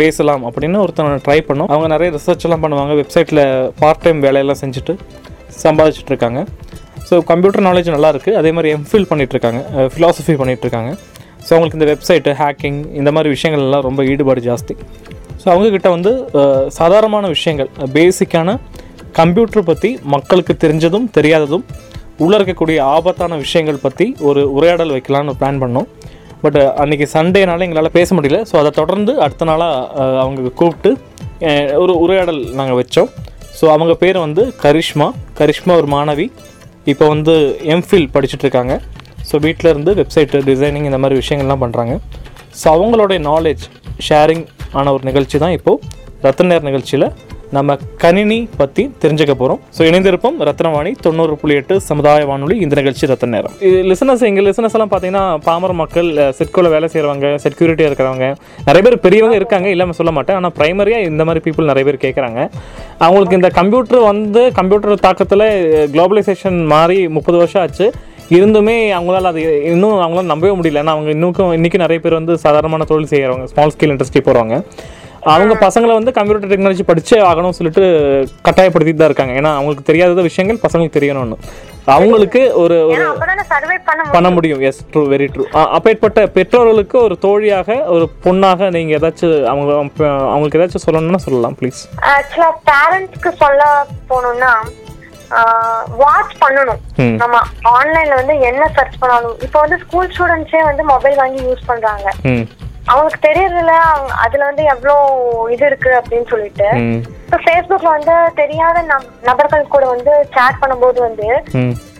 பேசலாம் அப்படின்னு ஒருத்தர் ட்ரை பண்ணோம். அவங்க நிறைய ரிசர்ச் எல்லாம் பண்ணுவாங்க, வெப்சைட்டில் பார்ட் டைம் வேலையெல்லாம் செஞ்சுட்டு சம்பாதிச்சுட்டு இருக்காங்க. ஸோ கம்ப்யூட்டர் நாலேஜ் நல்லாயிருக்கு. அதே மாதிரி எம்ஃபில் பண்ணிகிட்ருக்காங்க, ஃபிலாசஃபி பண்ணிகிட்ருக்காங்க. ஸோ அவங்களுக்கு இந்த வெப்சைட்டு ஹேக்கிங் இந்த மாதிரி விஷயங்கள்லாம் ரொம்ப ஈடுபாடு ஜாஸ்தி. ஸோ அவங்கக்கிட்ட வந்து சாதாரணமான விஷயங்கள், பேசிக்கான கம்ப்யூட்டர் பற்றி மக்களுக்கு தெரிஞ்சதும் தெரியாததும் உள்ளே இருக்கக்கூடிய ஆபத்தான விஷயங்கள் பற்றி ஒரு உரையாடல் வைக்கலான்னு பிளான் பண்ணோம். பட் அன்றைக்கி சண்டேனால எங்களால் பேச முடியல. ஸோ அதை தொடர்ந்து அடுத்த நாளாக அவங்க கூப்பிட்டு ஒரு உரையாடல் நாங்கள் வச்சோம். ஸோ அவங்க பேர் வந்து கரிஷ்மா ஒரு மாணவி. இப்போ வந்து எம்ஃபில் படிச்சுட்ருக்காங்க. ஸோ வீட்டில் இருந்து வெப்சைட்டு டிசைனிங் இந்த மாதிரி விஷயங்கள்லாம் பண்ணுறாங்க. ஸோ அவங்களோட நாலேஜ் ஷேரிங் ஆன ஒரு நிகழ்ச்சி தான் இப்போது ரத்னநேர் நிகழ்ச்சியில் நம்ம கணினி பற்றி தெரிஞ்சுக்க போகிறோம். ஸோ இணைந்திருப்போம். ரத்னவாணி 90.8 சமுதாய வானொலி. இந்த நிகழ்ச்சி ரத்னநேரம். லிசனர்ஸ், எங்கள் லிசனர்ஸ் எல்லாம் பார்த்தீங்கன்னா பாமர மக்கள், செட்கோவில் வேலை செய்கிறவங்க, செக்யூரிட்டியாக இருக்கிறவங்க, நிறைய பேர் பெரியவங்க இருக்காங்க, இல்லாமல் சொல்ல மாட்டேன். ஆனால் ப்ரைமரியாக இந்த மாதிரி பீப்புள் நிறைய பேர் கேட்குறாங்க. அவங்களுக்கு இந்த கம்ப்யூட்டர் தாக்கத்தில் குளோபலைசேஷன் மாதிரி 30 வருஷம் ஆச்சு. இருந்துமே அவங்களால அது இன்னும் அவங்களால நம்பவே முடியல. ஏன்னா அவங்க இன்றைக்கும் நிறைய பேர் வந்து சாதாரணமான தொழில் செய்கிறவங்க, ஸ்மால் ஸ்கேல் இண்டஸ்ட்ரி போகிறவங்க. அவங்க பசங்களை வந்து கம்ப்யூட்டர் டெக்னாலஜி படித்தே ஆகணும்னு சொல்லிட்டு கட்டாயப்படுத்திட்டு தான் இருக்காங்க. ஏன்னா அவங்களுக்கு தெரியாத விஷயங்கள் பசங்களுக்கு தெரியணும்னு அவங்களுக்கு ஒரு பண்ண முடியும். Yes, true, very true. அப்பேற்பட்ட பெற்றோர்களுக்கு ஒரு தோழியாக, ஒரு பொண்ணாக நீங்கள் ஏதாச்சும் அவங்களுக்கு ஏதாச்சும் சொல்லணும்னா சொல்லலாம், ப்ளீஸ். ஆக்சுவலாக பேரண்ட்ஸ்க்கு சொல்ல போகணும்னா வாட்ச் பண்ணணும். நம்ம ஆன்லைன்ல வந்து என்ன சர்ச் பண்ணாலும் இப்போ வந்து ஸ்கூல் ஸ்டூடெண்ட்ஸே வந்து மொபைல் வாங்கி யூஸ் பண்றாங்க. அவங்களுக்கு தெரியறதுல அதுல வந்து எவ்வளோ இது இருக்கு அப்படின்னு சொல்லிட்டு இப்போ ஃபேஸ்புக்ல வந்து தெரியாத நபர்கள் கூட வந்து சேட் பண்ணும்போது வந்து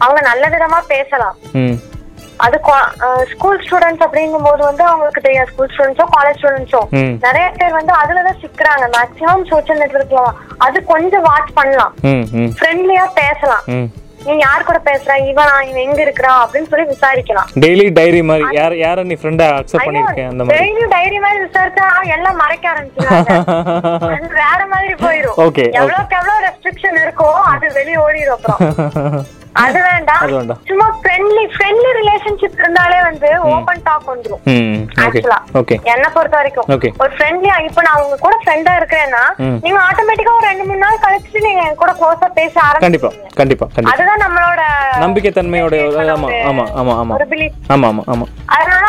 அவங்க நல்ல விதமா பேசலாம். அது ஸ்கூல் ஸ்டூடெண்ட்ஸ் அப்படிங்கும் போது வந்து அவங்களுக்கு தெரியாது. ஸ்கூல் ஸ்டூடெண்ட்ஸோ காலேஜ் ஸ்டூடெண்ட்ஸோ நிறைய பேர் வந்து அதுலதான் சிக்கிறாங்க. மேக்சிமம் சோசியல் நெட்வொர்க்ல அது கொஞ்சம் வாட்ச் பண்ணலாம், ஃப்ரெண்ட்லியா பேசலாம். நீ யார் கூட பேசுற, இவனா, இவன் எங்க இருக்கிறா அப்படின்னு சொல்லி விசாரிக்கலாம். டெய்லி டைரி மாதிரி யார யார நீ ஃப்ரெண்டா அக்செப்ட் பண்ணிருக்கேன் அந்த மாதிரி டெய்லி டைரி மாதிரி விசாரிச்சா எல்லாம் மறைக்க ஆரம்பிச்சிடுவாங்க. வேற மாதிரி போயிடும். ஓகே, எவ்வளவுக்கு எவ்வளவு ரெஸ்ட்ரிக்ஷன் இருக்கோ அது வெளியே ஓடிடும். அப்புறம் அது வேண்டாம், சும்மா ஃப்ரெண்ட்லி ரிலேஷன்ஷிப் இருந்தாலே வந்து ஓபன் டாக் வந்துடும். ஆக்சுவலா என்ன பொறுத்த வரைக்கும் ஒரு ஃப்ரெண்ட்லியா இப்ப நான் உங்க கூட ஃப்ரெண்டா இருக்கிறேன்னா நீங்க ஆட்டோமேட்டிக்கா ஒரு 2-3 நாள் கழிச்சு நீங்க கூட க்ளோஸா பேச ஆரம்பிப்பீங்க. அதுதான் நம்மளோட நம்பிக்கை தன்மையோட. அதனால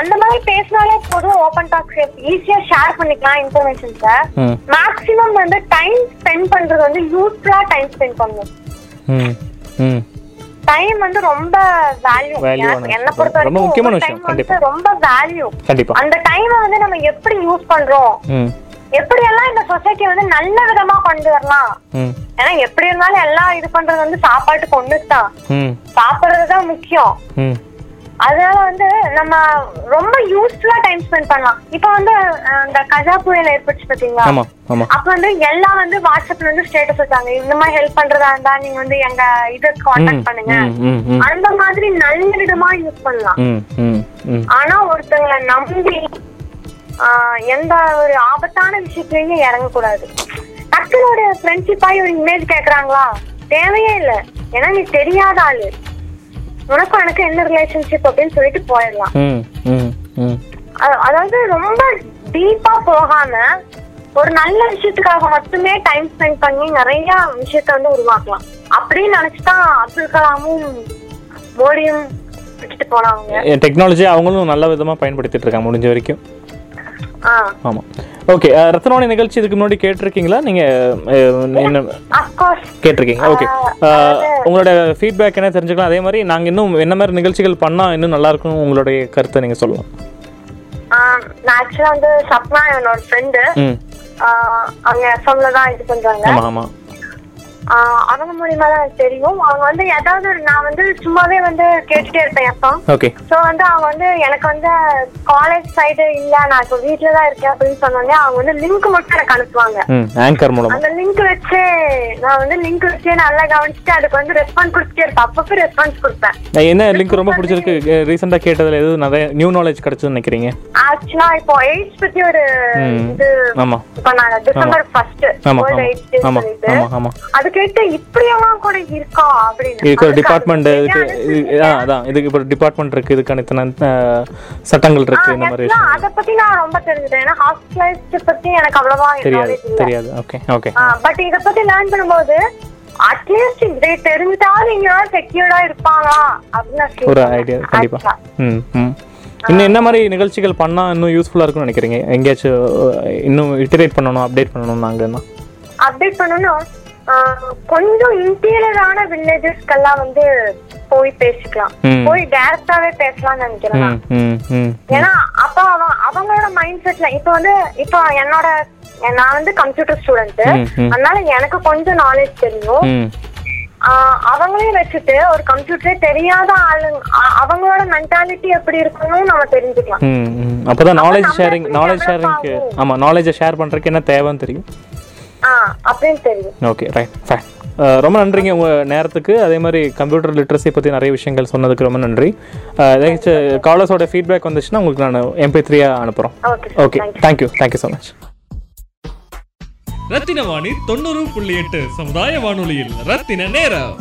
அந்த மாதிரி பேசினாலே போதும். ஓபன் டாக் ஈஸியா ஷேர் பண்ணிக்கலாம் இன்ஃபர்மேஷன்ஸ. மேக்ஸிமம் வந்து டைம் ஸ்பெண்ட் பண்றது வந்து யூஸ்ஃபுல்லா டைம் ஸ்பெண்ட் பண்ணுவோம். டைம் வந்து ரொம்ப வேல்யூ. என்ன பொறுத்த வரைக்கும் ரொம்ப வேல்யூ. அந்த டைமை வந்து நம்ம எப்படி யூஸ் பண்றோம், எப்படி எல்லாம் இந்த சொசைட்டி வந்து நல்ல விதமா கொண்டு வரலாம். ஏன்னா எப்படி இருந்தாலும் எல்லாம் இது பண்றது வந்து சாப்பாட்டுக்கு ஒண்ணுதான், சாப்பிடுறதுதான் முக்கியம். அதனால வந்து நம்ம ரொம்ப யூஸ்ஃபுல்லா டைம் ஸ்பெண்ட் பண்ணலாம். இப்ப வந்து இந்த கஜா புயல் ஏற்பட்டுச்சு பாத்தீங்களா, அப்ப வந்து எல்லாம் வந்து வாட்ஸ்அப்ல வந்து ஸ்டேட்டஸ் வச்சாங்க. இந்த மாதிரி ஹெல்ப் பண்றதா இருந்தா நீங்க வந்து எங்க இத கான்டாக்ட் பண்ணுங்க. அந்த மாதிரி நல்ல விதமா யூஸ் பண்ணலாம். ஆனா ஒருத்தவங்களை நம்பி எந்த ஒரு ஆபத்தான விஷயத்துலயும் இறங்கக்கூடாது. மக்களோட ஃப்ரெண்ட்ஷிப்பாய் ஒரு இமேஜ் கேக்குறாங்களா, தேவையே இல்லை. ஏன்னா நீ தெரியாத ஆளு, உனக்கும் எனக்கு என்ன ரிலேஷன்ஷிப் அப்படின்னு சொல்லிட்டு போயிடலாம். அதாவது ரொம்ப டீப்பா போகாம ஒரு நல்ல விஷயத்துக்காக மட்டுமே டைம் ஸ்பெண்ட் பண்ணி நிறைய விஷயத்த வந்து உருவாக்கலாம் அப்படின்னு நினைச்சுதான் அப்துல் கலாமும் மோடியும் விட்டுட்டு போனாங்க. டெக்னாலஜி அவங்களும் நல்ல விதமா பயன்படுத்திட்டு இருக்காங்க முடிஞ்ச வரைக்கும். ஆமா, ஓகே. ரத்னவாணி நிகழ்ச்சி இதுக்கு முன்னாடி கேட்டிருக்கீங்களா? நீங்க என்ன கேட்டிருக்கீங்க? ஓகே, உங்களோட ஃபீட்பேக் என்ன தெரிஞ்சுக்கலாம். அதே மாதிரி நாங்க இன்னும் என்ன மாதிரி நிகழ்ச்சிகள் பண்ணா இன்னும் நல்லா இருக்கும், உங்களுடைய கருத்தை நீங்க சொல்லலாம். நான் ஆக்சுவலா வந்து சப்னா என்னோட ஃப்ரெண்டு, அவங்க சொன்னதான் இது பண்றாங்க. ஆமா ஆமா. அவங்க மூலியமா தான் தெரியும். அவங்க வந்து ஏதாவது நான் வந்து சும்மாவே வந்து கேட்டுட்டே இருப்பேன் அப்போ. ஸோ வந்து அவங்க வந்து எனக்கு வந்து காலேஜ் சைடு இல்லை, நான் இப்போ வீட்டில தான் இருக்கேன் அப்படின்னு சொன்னோடனே அவங்க வந்து லிங்க் மட்டும் எனக்கு அனுப்புவாங்க. அந்த லிங்க் வச்சு நான் வந்து லிங்க் வச்சே நல்லா கவனிச்சுட்டு அதுக்கு வந்து ரெஸ்பான்ஸ் கொடுத்துட்டே இருப்பேன். அப்பப்போ ரெஸ்பான்ஸ் கொடுப்பேன். என்ன லிங்க் ரொம்ப பிடிச்சிருக்கு ரீசெண்டா கேட்டதுல எதுவும் நிறைய நியூ நாலேஜ் கிடைச்சதுன்னு நினைக்கிறீங்க? ஆக்சுவலா இப்போ எய்ட்ஸ் பத்தி ஒரு இது பண்ணாங்க December 1st World AIDS Day சொல்லிட்டு. அதுக்கு சட்டங்கள் இருக்கு. இன்னும் என்ன மாதிரி நிகழ்ச்சிகள் பண்ணா இன்னும் யூஸ்ஃபுல்லா இருக்கும்னு நினைக்கிறீங்க? எங்கேயாச்சும் இன்னும் இட்டரேட் பண்ணனும், அப்டேட் பண்ணனும். நாங்கன்னா அப்டேட் பண்ணனும். கொஞ்சம் இன்டீரியரான வில்லேஜஸ்க்கெல்லாம் வந்து போய் பேசிக்கலாம், போய் டைரக்டாவே பேசலாம்னு நினைக்கிறேன். ஏன்னா அப்போ அவங்களோட மைண்ட் செட்ல இப்போ வந்து இப்போ என்னோட நான் வந்து கம்ப்யூட்டர் ஸ்டூடெண்ட், அதனால எனக்கு கொஞ்சம் நாலேஜ் தெரியும். அவங்களையும் வச்சுட்டு ஒரு கம்ப்யூட்டரே தெரியாத ஆளுங்க அவங்களோட மென்டாலிட்டி எப்படி இருக்கணும் நம்ம தெரிஞ்சுக்கலாம். அப்பதான் நாலேஜ் ஷேரிங்க்கு ஆமா நாலேஜ் ஷேர் பண்றதுக்கு என்ன தேவைன்னு தெரியும். ரொம்ப நன்றிங்க உங்கள் நேரத்துக்கு. அதே மாதிரி கம்ப்யூட்டர் லிட்ரஸி பற்றி நிறைய விஷயங்கள் சொன்னதுக்கு ரொம்ப நன்றி. காலர்ஸோட ஃபீட்பேக் வந்துச்சுன்னா உங்களுக்கு நான் MP3 அனுப்புகிறோம். Okay, thank you so much. ரத்தினவாணி 90.8 சமுதாய வானொலியில் ரத்தின நேரம்.